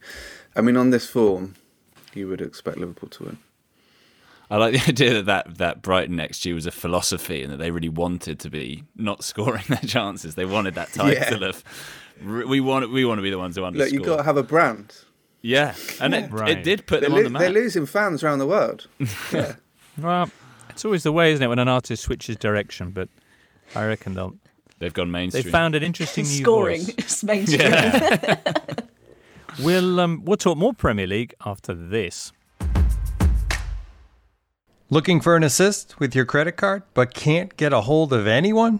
I mean, on this form, you would expect Liverpool to win. I like the idea that Brighton XG was a philosophy, and that they really wanted to be not scoring their chances. They wanted that title of. We want to be the ones who underscore. Look, you've got to have a brand. Yeah, and it did put them on the map. They're losing fans around the world. Yeah. Well, it's always the way, isn't it, when an artist switches direction? But I reckon they've gone mainstream. They found an interesting new scoring. Voice. It's mainstream. Yeah. We'll talk more Premier League after this. Looking for an assist with your credit card, but can't get a hold of anyone?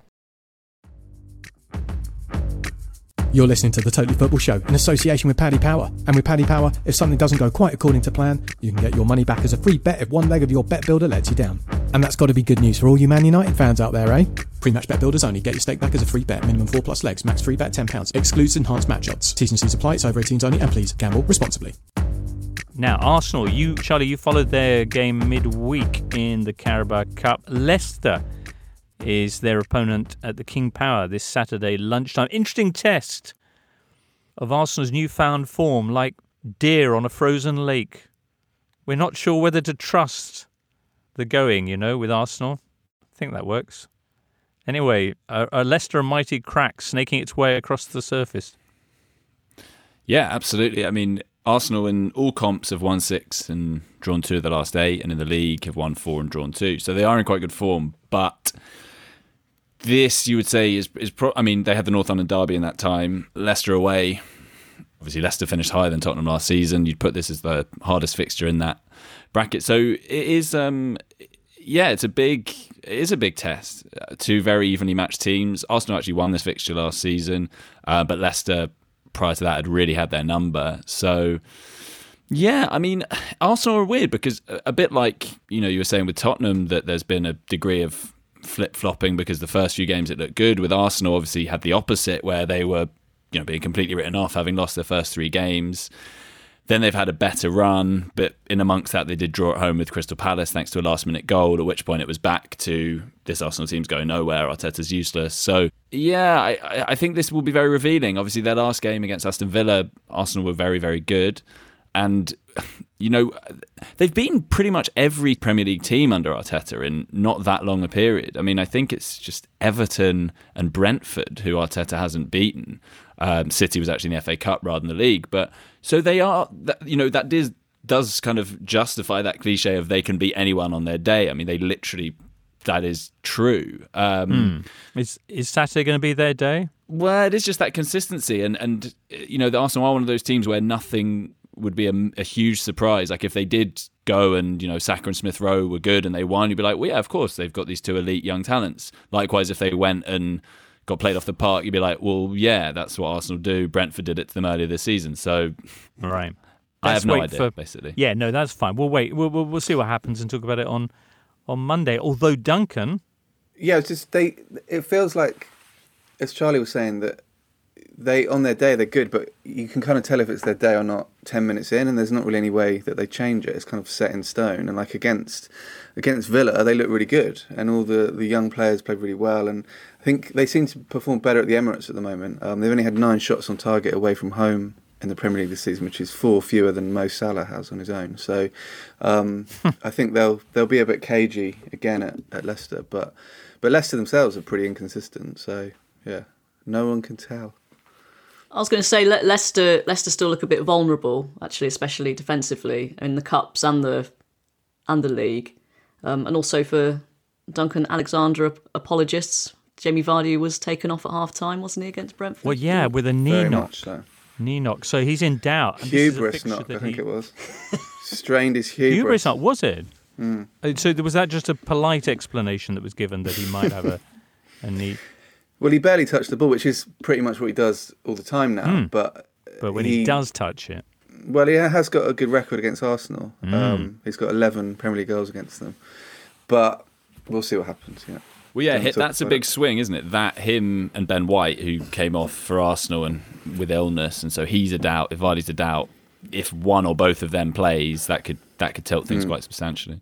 You're listening to The Totally Football Show in association with Paddy Power. And with Paddy Power, if something doesn't go quite according to plan, you can get your money back as a free bet if one leg of your bet builder lets you down. And that's got to be good news for all you Man United fans out there, eh? Pre-match bet builders only. Get your stake back as a free bet. Minimum 4+ legs. Max free bet £10. Excludes enhanced match odds. T's and C's apply. It's over 18s only. And please gamble responsibly. Now, Arsenal, Charlie, you followed their game midweek in the Carabao Cup. Leicester is their opponent at the King Power this Saturday lunchtime. Interesting test of Arsenal's newfound form, like deer on a frozen lake. We're not sure whether to trust the going, you know, with Arsenal. I think that works. Anyway, are Leicester a mighty crack snaking its way across the surface? Yeah, absolutely. I mean, Arsenal in all comps have won 6 and drawn 2 of the last 8, and in the league have won 4 and drawn 2. So they are in quite good form. But this, you would say, is they had the North London derby in that time. Leicester away. Obviously, Leicester finished higher than Tottenham last season. You'd put this as the hardest fixture in that bracket. So it is, it is a big test. 2 very evenly matched teams. Arsenal actually won this fixture last season, but Leicester prior to that had really had their number. So, yeah, I mean, Arsenal are weird because a bit like, you know, you were saying with Tottenham that there's been a degree of flip-flopping because the first few games it looked good. With Arsenal, obviously, had the opposite where they were, you know, being completely written off, having lost their first 3 games. Then they've had a better run, but in amongst that, they did draw at home with Crystal Palace thanks to a last-minute goal, at which point it was back to this Arsenal team's going nowhere, Arteta's useless. So, yeah, I think this will be very revealing. Obviously, their last game against Aston Villa, Arsenal were very, very good. And, you know, they've beaten pretty much every Premier League team under Arteta in not that long a period. I mean, I think it's just Everton and Brentford who Arteta hasn't beaten. City was actually in the FA Cup rather than the league. But so they are, you know, that does kind of justify that cliche of they can beat anyone on their day. I mean, they literally, that is true. Is Saturday going to be their day? Well, it is just that consistency. And you know, the Arsenal are one of those teams where nothing would be a huge surprise. Like if they did go and, you know, Saka and Smith Rowe were good and they won, you'd be like, well, yeah, of course, they've got these 2 elite young talents. Likewise, if they went and got played off the park, you'd be like, well, yeah, that's what Arsenal do. Brentford did it to them earlier this season. So, right. I have no idea, basically. Yeah, no, that's fine. We'll wait. We'll see what happens and talk about it on Monday. Although, Duncan... Yeah, it's just it feels like, as Charlie was saying, that they, on their day, they're good, but you can kind of tell if it's their day or not 10 minutes in, and there's not really any way that they change it. It's kind of set in stone. And like against Villa, they look really good, and all the young players played really well, and I think they seem to perform better at the Emirates at the moment. They've only had 9 shots on target away from home in the Premier League this season, which is 4 fewer than Mo Salah has on his own. So I think they'll be a bit cagey again at Leicester, but Leicester themselves are pretty inconsistent. So yeah, no one can tell. I was going to say Leicester still look a bit vulnerable, actually, especially defensively in the cups and the league, and also for Duncan Alexander apologists, Jamie Vardy was taken off at half time, wasn't he, against Brentford? Well, yeah, with a knee knock. So. Knee knock, so he's in doubt. Hubris knock, I think it was. Strained his hubris. Hubris knock, was it? Mm. So was that just a polite explanation that was given that he might have a knee? Well, he barely touched the ball, which is pretty much what he does all the time now. Mm. But when he does touch it... Well, he has got a good record against Arsenal. He's got 11 Premier League goals against them. But we'll see what happens, yeah. Well, yeah, that's a big swing, isn't it? That him and Ben White, who came off for Arsenal and with illness, and so he's a doubt. If Vardy's a doubt, if one or both of them plays, that could tilt things quite substantially.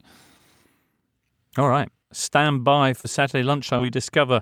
All right. Stand by for Saturday lunchtime. We discover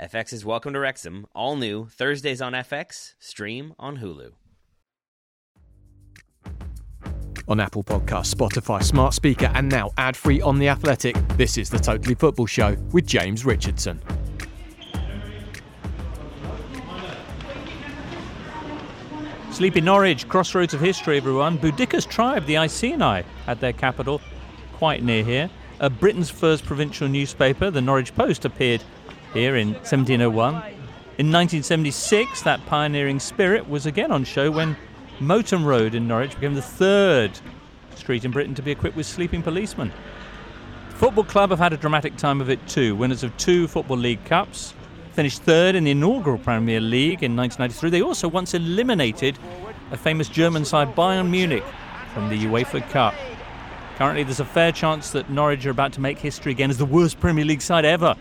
FX's Welcome to Wrexham, all new, Thursdays on FX, stream on Hulu. On Apple Podcasts, Spotify, Smart Speaker, and now ad-free on The Athletic, this is the Totally Football Show with James Richardson. Sleepy Norwich, crossroads of history, everyone. Boudicca's tribe, the Iceni, had their capital quite near here. Britain's first provincial newspaper, the Norwich Post, appeared here in 1701. In 1976, that pioneering spirit was again on show when Moulton Road in Norwich became the third street in Britain to be equipped with sleeping policemen. Football club have had a dramatic time of it too. Winners of two Football League Cups, finished third in the inaugural Premier League in 1993. They also once eliminated a famous German side, Bayern Munich, from the UEFA Cup. Currently, there's a fair chance that Norwich are about to make history again as the worst Premier League side ever,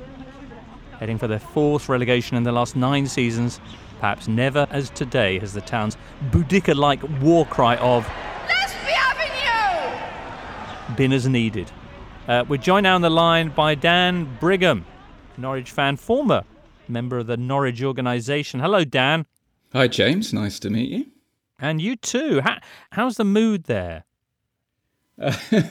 heading for their fourth relegation in the last 9 seasons. Perhaps never as today has the town's Boudicca-like war cry of "Let's be having you!" been as needed. We're joined now on the line by Dan Brigham, Norwich fan, former member of the Norwich organisation. Hello, Dan. Hi, James. Nice to meet you. And you too. How's the mood there?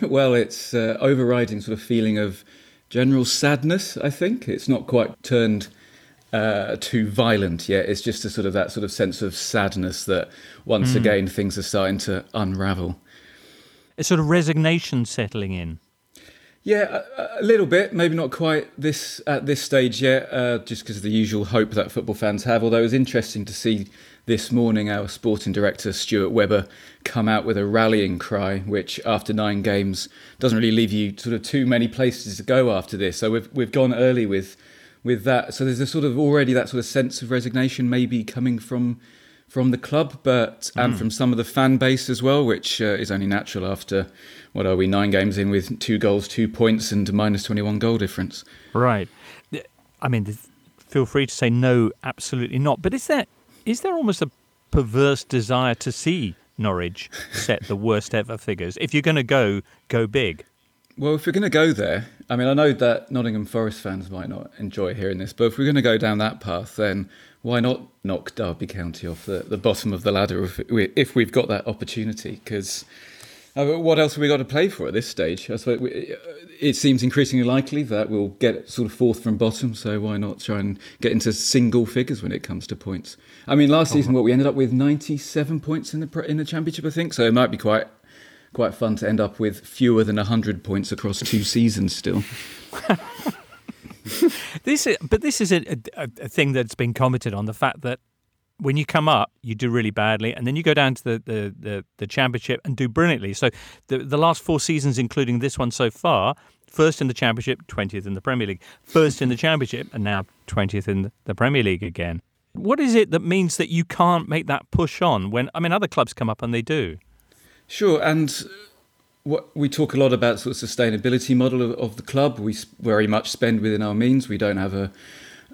Well, it's overriding sort of feeling of general sadness, I think. It's not quite turned too violent yet. It's just a sort of that sort of sense of sadness that once again things are starting to unravel. A sort of resignation settling in. Yeah, a little bit. Maybe not quite this at this stage yet, just because of the usual hope that football fans have. Although it was interesting to see this morning our sporting director, Stuart Webber, come out with a rallying cry, which after 9 games doesn't really leave you sort of too many places to go after this. So we've gone early with that. So there's a sort of already that sort of sense of resignation maybe coming from the club, but and from some of the fan base as well, which is only natural after, what are we, 9 games in with 2 goals, 2 points and a minus 21 goal difference. Right. I mean, feel free to say no, absolutely not. But is there almost a perverse desire to see Norwich set the worst ever figures? If you're going to go big. Well, if we're going to go there, I mean, I know that Nottingham Forest fans might not enjoy hearing this, but if we're going to go down that path, then why not knock Derby County off the bottom of the ladder if we've got that opportunity? Because what else have we got to play for at this stage? I suppose it seems increasingly likely that we'll get sort of fourth from bottom, so why not try and get into single figures when it comes to points? I mean, last season, we ended up with 97 points in the Championship, I think, so it might be quite fun to end up with fewer than 100 points across 2 seasons still. This is a thing that's been commented on, the fact that when you come up, you do really badly, and then you go down to the Championship and do brilliantly. So the last 4 seasons, including this one so far, first in the Championship, 20th in the Premier League, first in the Championship, and now 20th in the Premier League again. What is it that means that you can't make that push on when, I mean, other clubs come up and they do? Sure, and what we talk a lot about sort of sustainability model of the club. We very much spend within our means. We don't have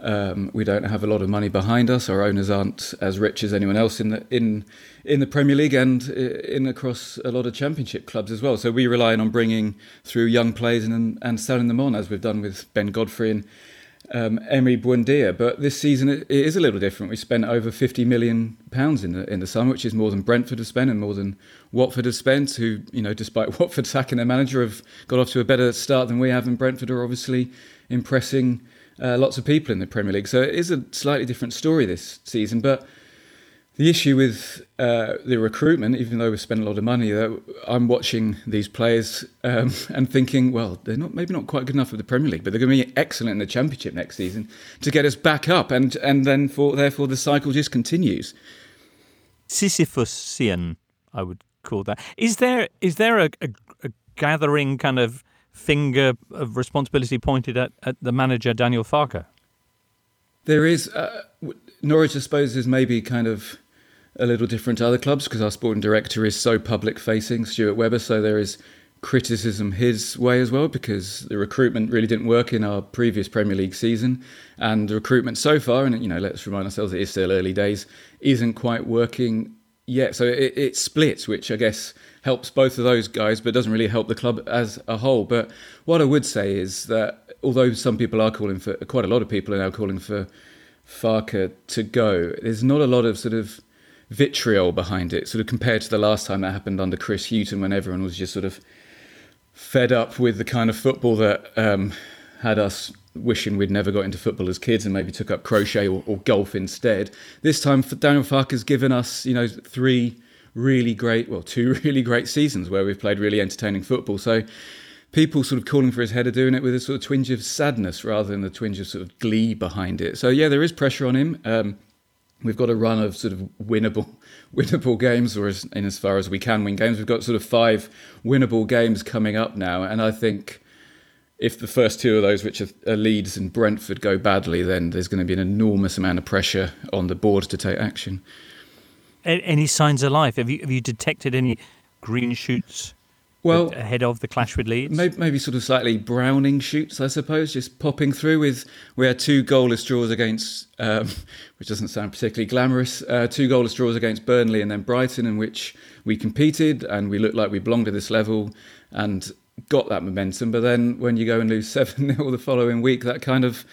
a lot of money behind us. Our owners aren't as rich as anyone else in the Premier League and in across a lot of Championship clubs as well. So we're relying on bringing through young players and selling them on, as we've done with Ben Godfrey and Emery Buendia. But this season it is a little different. We spent over £50 million in the summer, which is more than Brentford have spent and more than Watford have spent, who, you know, despite Watford sacking their manager, have got off to a better start than we have, and Brentford are obviously impressing lots of people in the Premier League. So it is a slightly different story this season, but the issue with the recruitment, even though we spent a lot of money, I'm watching these players and thinking, well, they're not maybe not quite good enough for the Premier League, but they're going to be excellent in the Championship next season to get us back up, and then therefore the cycle just continues. Sisyphusian, I would call that. Is there a gathering kind of finger of responsibility pointed at the manager, Daniel Farke? There is. Norwich, I suppose, is maybe kind of a little different to other clubs because our sporting director is so public-facing, Stuart Webber, so there is criticism his way as well, because the recruitment really didn't work in our previous Premier League season, and the recruitment so far, and, you know, let's remind ourselves it is still early days, isn't quite working yet. So it splits, which I guess helps both of those guys, but doesn't really help the club as a whole. But what I would say is that although some people are calling for, quite a lot of people are now calling for Farker to go, there's not a lot of sort of vitriol behind it, sort of compared to the last time that happened under Chris Hughton, when everyone was just sort of fed up with the kind of football that had us wishing we'd never got into football as kids and maybe took up crochet or golf instead. This time, Daniel Farker's given us, you know, two really great seasons where we've played really entertaining football. So people sort of calling for his head are doing it with a sort of twinge of sadness rather than the twinge of sort of glee behind it. So yeah, there is pressure on him. We've got a run of sort of winnable games, or as far as we can win games. We've got sort of 5 winnable games coming up now, and I think if the first 2 of those, which are Leeds and Brentford, go badly, then there's going to be an enormous amount of pressure on the board to take action. Any signs of life? Have you detected any green shoots? Well, ahead of the clash with Leeds? Maybe sort of slightly browning shoots, I suppose, just popping through. We had 2 goalless draws against, which doesn't sound particularly glamorous, 2 goalless draws against Burnley and then Brighton, in which we competed and we looked like we belonged to this level and got that momentum. But then when you go and lose 7-0 the following week, that kind of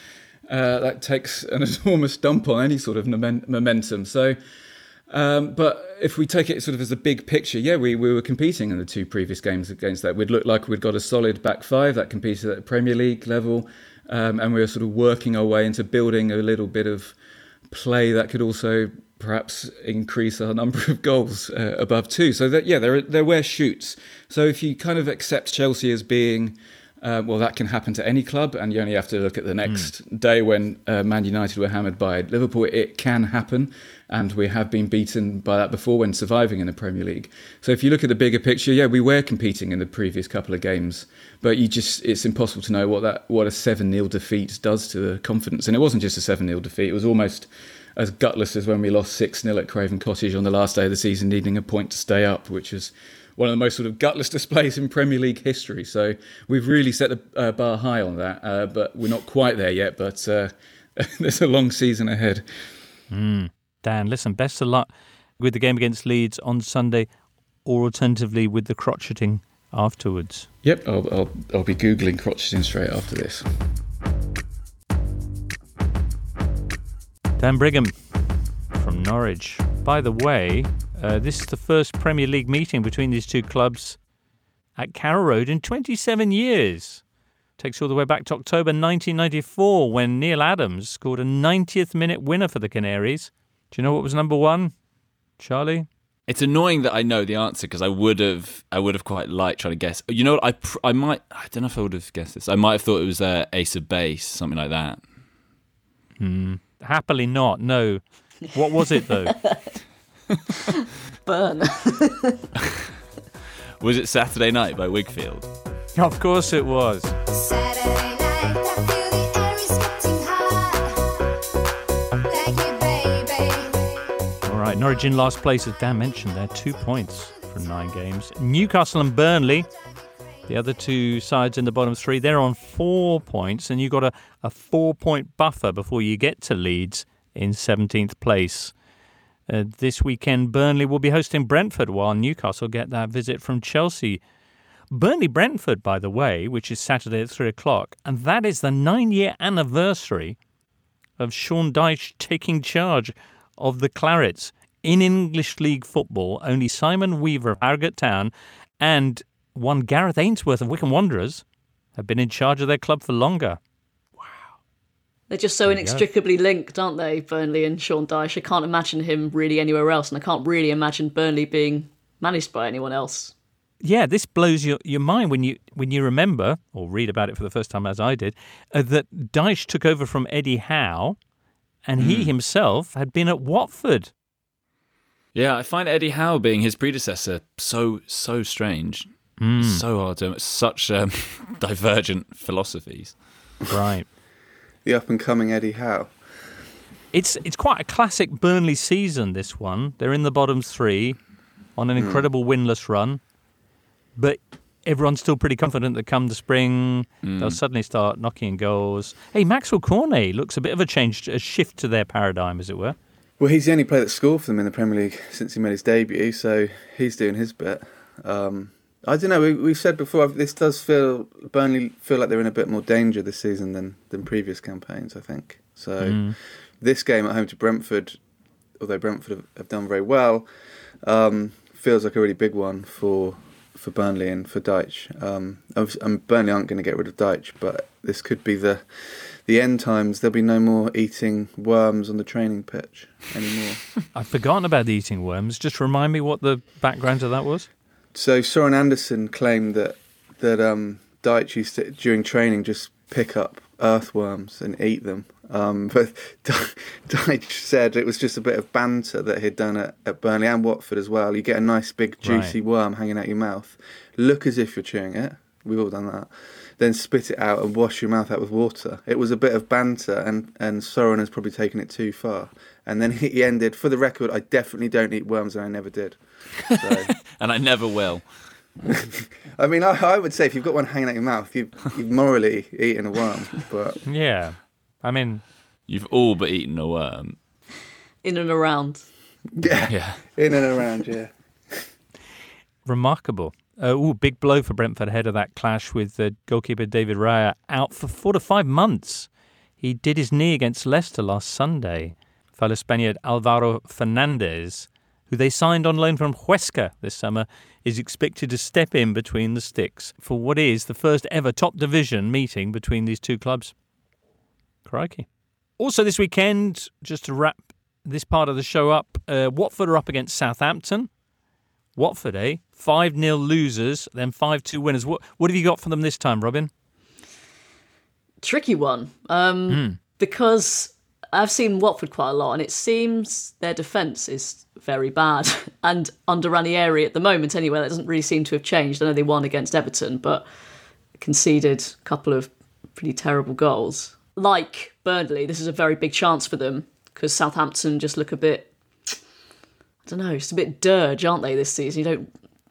that takes an enormous dump on any sort of momentum. So... but if we take it sort of as a big picture, yeah, we were competing in the 2 previous games against that. We'd looked like we'd got a solid back 5 that competed at the Premier League level, and we were sort of working our way into building a little bit of play that could also perhaps increase our number of goals above 2. So that, yeah, there were shoots. So if you kind of accept Chelsea as being, well, that can happen to any club, and you only have to look at the next day when Man United were hammered by Liverpool. It can happen, and we have been beaten by that before when surviving in the Premier League. So if you look at the bigger picture, yeah, we were competing in the previous couple of games, but it's impossible to know what a 7-0 defeat does to the confidence. And it wasn't just a 7-0 defeat, it was almost as gutless as when we lost 6-0 at Craven Cottage on the last day of the season, needing a point to stay up, which is one of the most sort of gutless displays in Premier League history. So we've really set the bar high on that, but we're not quite there yet, but there's a long season ahead. Dan, listen, best of luck with the game against Leeds on Sunday, or alternatively with the crotcheting afterwards. Yep, I'll be Googling crotcheting straight after this. Dan Brigham from Norwich. By the way, this is the first Premier League meeting between these 2 clubs at Carrow Road in 27 years. Takes all the way back to October 1994, when Neil Adams scored a 90th minute winner for the Canaries. Do you know what was number 1, Charlie? It's annoying that I know the answer, because I would have quite liked trying to guess. You know what? I don't know if I would have guessed this. I might have thought it was Ace of Base, something like that. Happily not. No. What was it though? Burn. Was it Saturday Night by Wigfield? Of course it was. Saturday night, I feel the air is getting hot. Thank you, baby. All right, Norwich in last place, as Dan mentioned there, 2 points from 9 games. Newcastle and Burnley, the other 2 sides in the bottom 3, they're on 4 points, and you've got a 4-point buffer before you get to Leeds in 17th place. This weekend, Burnley will be hosting Brentford, while Newcastle get that visit from Chelsea. Burnley-Brentford, by the way, which is Saturday at 3 o'clock, and that is the 9-year anniversary of Sean Dyche taking charge of the Clarets. In English League football, only Simon Weaver of Harrogate Town and one Gareth Ainsworth of Wycombe Wanderers have been in charge of their club for longer. They're just so inextricably linked, aren't they, Burnley and Sean Dyche? I can't imagine him really anywhere else, and I can't really imagine Burnley being managed by anyone else. Yeah, this blows your mind when you remember, or read about it for the first time as I did, that Dyche took over from Eddie Howe, and he himself had been at Watford. Yeah, I find Eddie Howe being his predecessor so strange. So hard to... Such divergent philosophies. Right. The up-and-coming Eddie Howe. It's quite a classic Burnley season, this one. They're in the bottom 3 on an incredible winless run. But everyone's still pretty confident that come the spring, they'll suddenly start knocking goals. Hey, Maxwell Cornet looks a bit of a shift to their paradigm, as it were. Well, he's the only player that scored for them in the Premier League since he made his debut, so he's doing his bit. I don't know. We've said before, this does feel Burnley feel like they're in a bit more danger this season than previous campaigns, I think. So this game at home to Brentford, although Brentford have done very well, feels like a really big one for Burnley and for Deitch. And Burnley aren't going to get rid of Deitch, but this could be the end times. There'll be no more eating worms on the training pitch anymore. I've forgotten about the eating worms. Just remind me what the background to that was. So Soren Anderson claimed that Deitch used to, during training, just pick up earthworms and eat them. But Deitch said it was just a bit of banter that he'd done at Burnley and Watford as well. You get a nice big juicy worm hanging out your mouth. Look as if you're chewing it. We've all done that. Then spit it out and wash your mouth out with water. It was a bit of banter, and Soren has probably taken it too far. And then he ended, for the record, I definitely don't eat worms, and I never did. So. And I never will. I mean, I would say if you've got one hanging out your mouth, you've morally eaten a worm. But yeah, I mean... You've all but eaten a worm. In and around. Yeah. In and around, yeah. Remarkable. Big blow for Brentford ahead of that clash with goalkeeper David Raya out for 4 to 5 months. He did his knee against Leicester last Sunday. Fellow Spaniard Alvaro Fernandez, who they signed on loan from Huesca this summer, is expected to step in between the sticks for what is the first ever top division meeting between these two clubs. Crikey. Also this weekend, just to wrap this part of the show up, Watford are up against Southampton. Watford, 5-0 losers, then 5-2 winners. What have you got for them this time, Robin? Tricky one. Because I've seen Watford quite a lot, and it seems their defence is very bad. And under Ranieri at the moment, anyway, that doesn't really seem to have changed. I know they won against Everton, but conceded a couple of pretty terrible goals. Like Burnley, this is a very big chance for them, because Southampton just look a bit... I don't know, just a bit dirge, aren't they, this season? You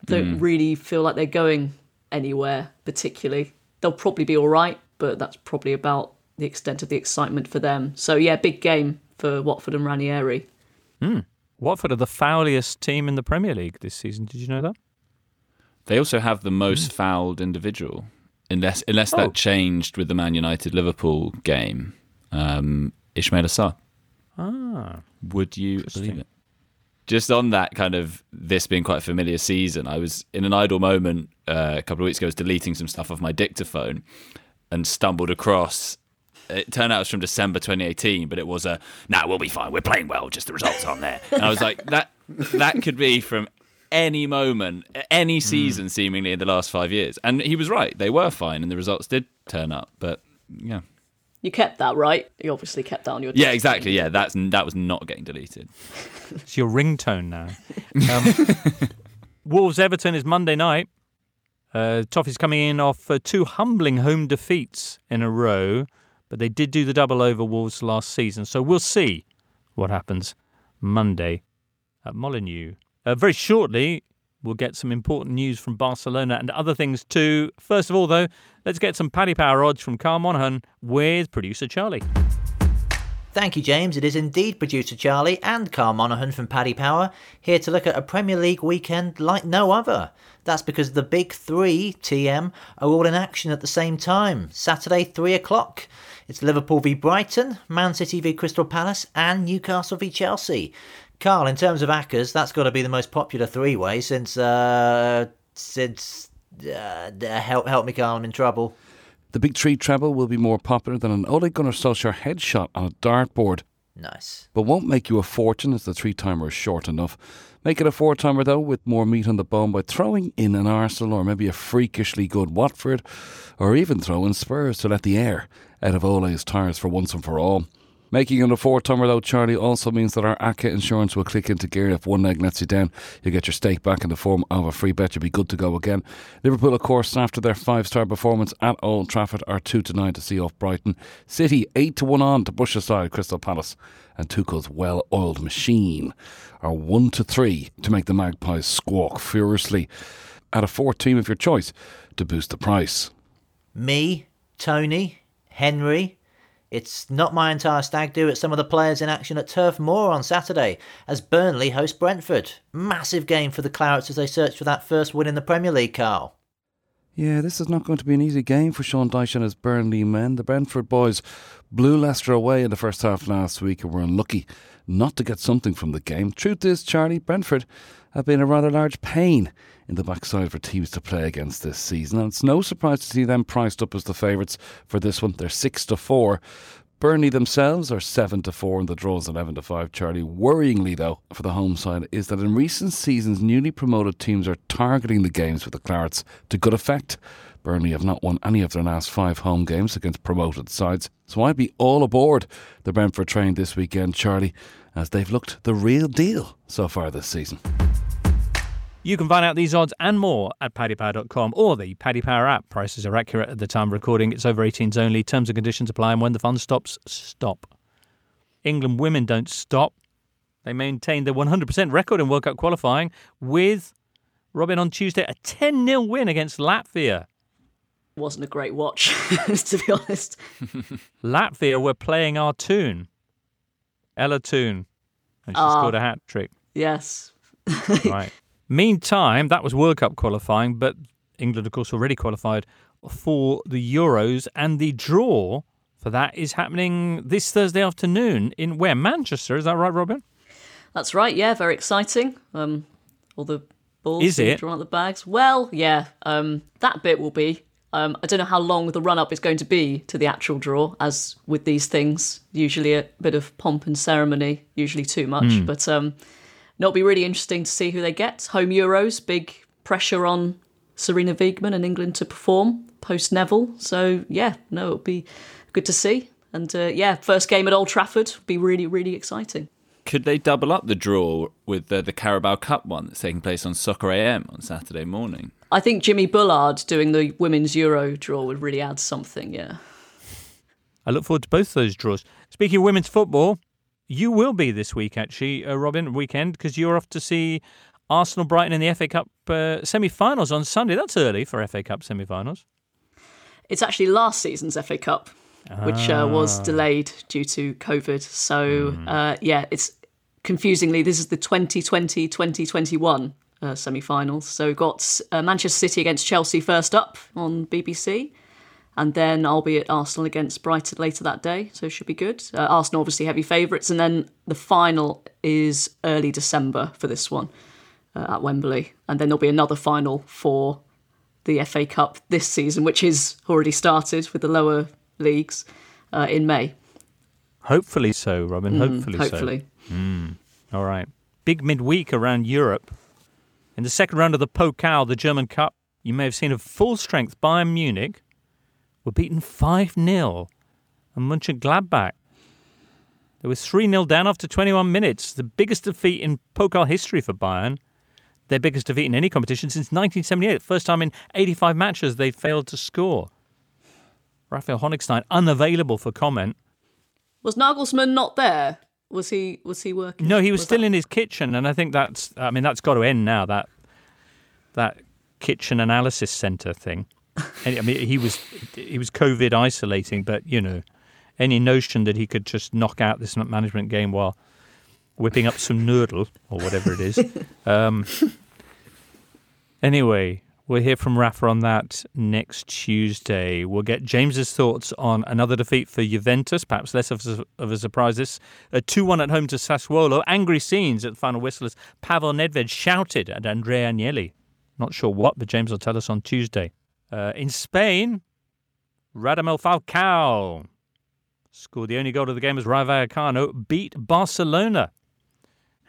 don't really feel like they're going anywhere, particularly. They'll probably be all right, but that's probably about the extent of the excitement for them. So, yeah, big game for Watford and Ranieri. Watford are the foulest team in the Premier League this season. Did you know that? They also have the most fouled individual, unless that changed with the Man United-Liverpool game. Ismail Assar. Ah. Would you believe it? Just on that kind of this being quite a familiar season, I was in an idle moment a couple of weeks ago. I was deleting some stuff off my dictaphone and stumbled across. It turned out it was from December 2018, but it was a we'll be fine. We're playing well. Just the results aren't there. And I was like, that could be from any moment, any season, seemingly in the last 5 years. And he was right. They were fine, and the results did turn up. But yeah, you kept that, right? You obviously kept that on your. Yeah, exactly. Yeah, that was not getting deleted. It's your ringtone now. Wolves Everton is Monday night. Toffee's coming in off two humbling home defeats in a row, but they did do the double over Wolves last season. So we'll see what happens Monday at Molineux. Very shortly, we'll get some important news from Barcelona and other things too. First of all, though, let's get some Paddy Power odds from Carl Monaghan with producer Charlie. Thank you, James. It is indeed producer Charlie and Carl Monaghan from Paddy Power here to look at a Premier League weekend like no other. That's because the big three, TM, are all in action at the same time. Saturday, 3 o'clock. It's Liverpool v Brighton, Man City v Crystal Palace and Newcastle v Chelsea. Carl, in terms of ACCAs, that's got to be the most popular three-way help me, Carl, I'm in trouble. The big three treble will be more popular than an Ole Gunnar Solskjaer headshot on a dartboard. Nice. But won't make you a fortune, as the three-timer is short enough. Make it a four-timer, though, with more meat on the bone by throwing in an Arsenal or maybe a freakishly good Watford, or even throw in Spurs to let the air out of Ole's tyres for once and for all. Making it a four-timer, though, Charlie, also means that our ACCA insurance will click into gear. If one leg lets you down, you'll get your stake back in the form of a free bet. You'll be good to go again. Liverpool, of course, after their five-star performance at Old Trafford, are 2-9 to see off Brighton. City, 8-1 on to push aside Crystal Palace. And Tuchel's well-oiled machine are 1-3 to make the Magpies squawk furiously. At a fourth team of your choice to boost the price. Me, Tony, Henry... It's not my entire stag do, it's some of the players in action at Turf Moor on Saturday as Burnley host Brentford. Massive game for the Clarets as they search for that first win in the Premier League, Carl. Yeah, this is not going to be an easy game for Sean Dyche and his Burnley men. The Brentford boys blew Leicester away in the first half last week and were unlucky not to get something from the game. Truth is, Charlie, Brentford have been a rather large pain in the backside for teams to play against this season, and it's no surprise to see them priced up as the favourites for this one. They're 6-4. Burnley themselves are 7-4 and the draw is 11-5, Charlie. Worryingly, though, for the home side is that in recent seasons, newly promoted teams are targeting the games with the Clarets to good effect. Burnley have not won any of their last 5 home games against promoted sides, so I'd be all aboard the Brentford train this weekend, Charlie, as they've looked the real deal so far this season. You can find out these odds and more at paddypower.com or the Paddy Power app. Prices are accurate at the time of recording. It's over 18s only. Terms and conditions apply, and when the fun stops, stop. England women don't stop. They maintained their 100% record in World Cup qualifying with, Robin, on Tuesday, a 10-0 win against Latvia. Wasn't a great watch, to be honest. Latvia were playing our Toon, Ella Toon, and she scored a hat-trick. Yes. Right. Meantime, that was World Cup qualifying, but England, of course, already qualified for the Euros, and the draw for that is happening this Thursday afternoon in where? Manchester, is that right, Robin? That's right, yeah, very exciting. All the balls is it? Drawn out the bags. Well, yeah, that bit will be. I don't know how long the run-up is going to be to the actual draw, as with these things, usually a bit of pomp and ceremony, usually too much, but... it'll be really interesting to see who they get. Home Euros, big pressure on Serena Wiegmann and England to perform post-Neville. So, yeah, no, it'll be good to see. And, first game at Old Trafford will be really, really exciting. Could they double up the draw with the Carabao Cup one that's taking place on Soccer AM on Saturday morning? I think Jimmy Bullard doing the Women's Euro draw would really add something, yeah. I look forward to both those draws. Speaking of women's football... You will be this week, actually, Robin, weekend, because you're off to see Arsenal-Brighton in the FA Cup semi-finals on Sunday. That's early for FA Cup semi-finals. It's actually last season's FA Cup, which was delayed due to COVID. So, it's confusingly, this is the 2020-2021 semi-finals. So we've got Manchester City against Chelsea first up on BBC. And then I'll be at Arsenal against Brighton later that day, so it should be good. Arsenal obviously heavy favourites, and then the final is early December for this one at Wembley. And then there'll be another final for the FA Cup this season, which is already started with the lower leagues in May. Hopefully so, Robin, hopefully so. All right. Big midweek around Europe. In the second round of the Pokal, the German Cup, you may have seen a full-strength Bayern Munich were beaten 5-0 and Mönchengladbach. They were 3-0 down after 21 minutes, the biggest defeat in Pokal history for Bayern, their biggest defeat in any competition since 1978, first time in 85 matches they failed to score. Raphael Honigstein unavailable for comment. Was Nagelsmann not there? Was he working? No, he was still in his kitchen, and I think that's got to end now, that kitchen analysis centre thing. I mean, he was COVID isolating, but, you know, any notion that he could just knock out this management game while whipping up some noodle or whatever it is. Anyway, we'll hear from Rafa on that next Tuesday. We'll get James's thoughts on another defeat for Juventus, perhaps less of a surprise. This 2-1 at home to Sassuolo. Angry scenes at the final whistle as Pavel Nedved shouted at Andrea Agnelli. Not sure what, but James will tell us on Tuesday. In Spain, Radamel Falcao scored the only goal of the game as Rayo Vallecano beat Barcelona,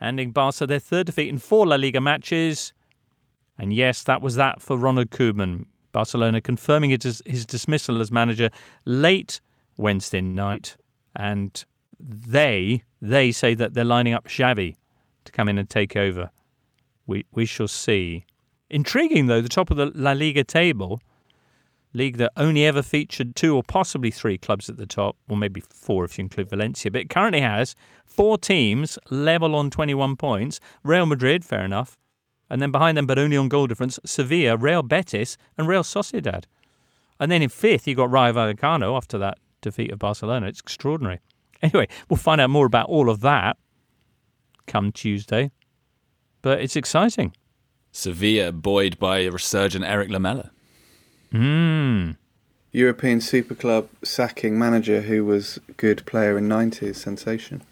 handing Barca their third defeat in 4 La Liga matches. And yes, that was that for Ronald Koeman. Barcelona confirming his dismissal as manager late Wednesday night. And they say that they're lining up Xavi to come in and take over. We shall see. Intriguing, though, the top of the La Liga table, league that only ever featured 2 or possibly 3 clubs at the top, or maybe 4 if you include Valencia, but it currently has 4 teams level on 21 points. Real Madrid, fair enough, and then behind them, but only on goal difference, Sevilla, Real Betis and Real Sociedad. And then in 5th, you got Rayo Vallecano after that defeat of Barcelona. It's extraordinary. Anyway, we'll find out more about all of that come Tuesday. But it's exciting. Sevilla buoyed by resurgent Eric Lamela. European Super Club sacking manager who was good player in 90s sensation.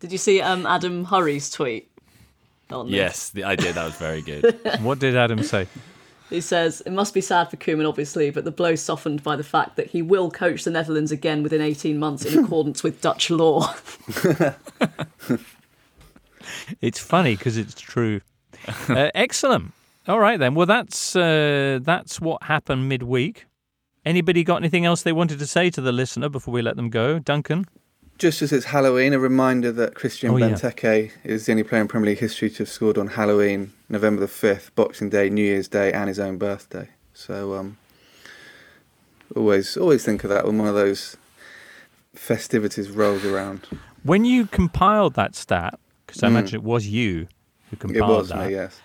Did you see Adam Hurry's tweet? Yes, I did. That was very good. What did Adam say? He says, it must be sad for Koeman, obviously, but the blow softened by the fact that he will coach the Netherlands again within 18 months in accordance with Dutch law. It's funny because it's true. Excellent. All right, then. Well, that's what happened midweek. Anybody got anything else they wanted to say to the listener before we let them go? Duncan? Just as it's Halloween, a reminder that Christian Benteke is the only player in Premier League history to have scored on Halloween, November the 5th, Boxing Day, New Year's Day and his own birthday. So always think of that when one of those festivities rolls around. When you compiled that stat, because I imagine it was you who compiled that. It was me, yes.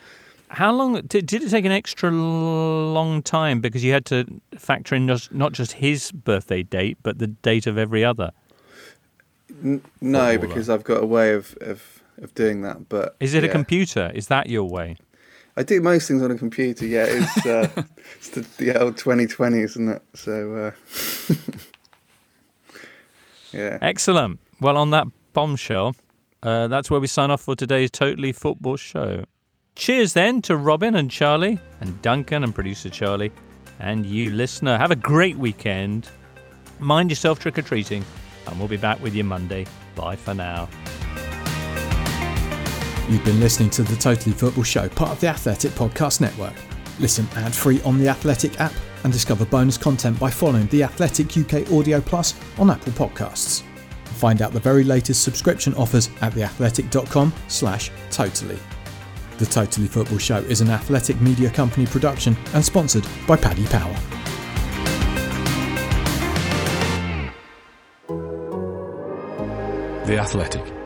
How long did it take? An extra long time because you had to factor in not just his birthday date but the date of every other? No, because I've got a way of doing that. But is it a computer? Is that your way? I do most things on a computer. Yeah, it's the old 2020, isn't it? So yeah, excellent. Well, on that bombshell, that's where we sign off for today's Totally Football Show. Cheers then to Robin and Charlie and Duncan and producer Charlie and you listener. Have a great weekend. Mind yourself trick-or-treating. And we'll be back with you Monday. Bye for now. You've been listening to The Totally Football Show, part of the Athletic Podcast Network. Listen ad-free on the Athletic app and discover bonus content by following The Athletic UK Audio Plus on Apple Podcasts. Find out the very latest subscription offers at theathletic.com/totally. The Totally Football Show is an Athletic Media Company production and sponsored by Paddy Power. The Athletic.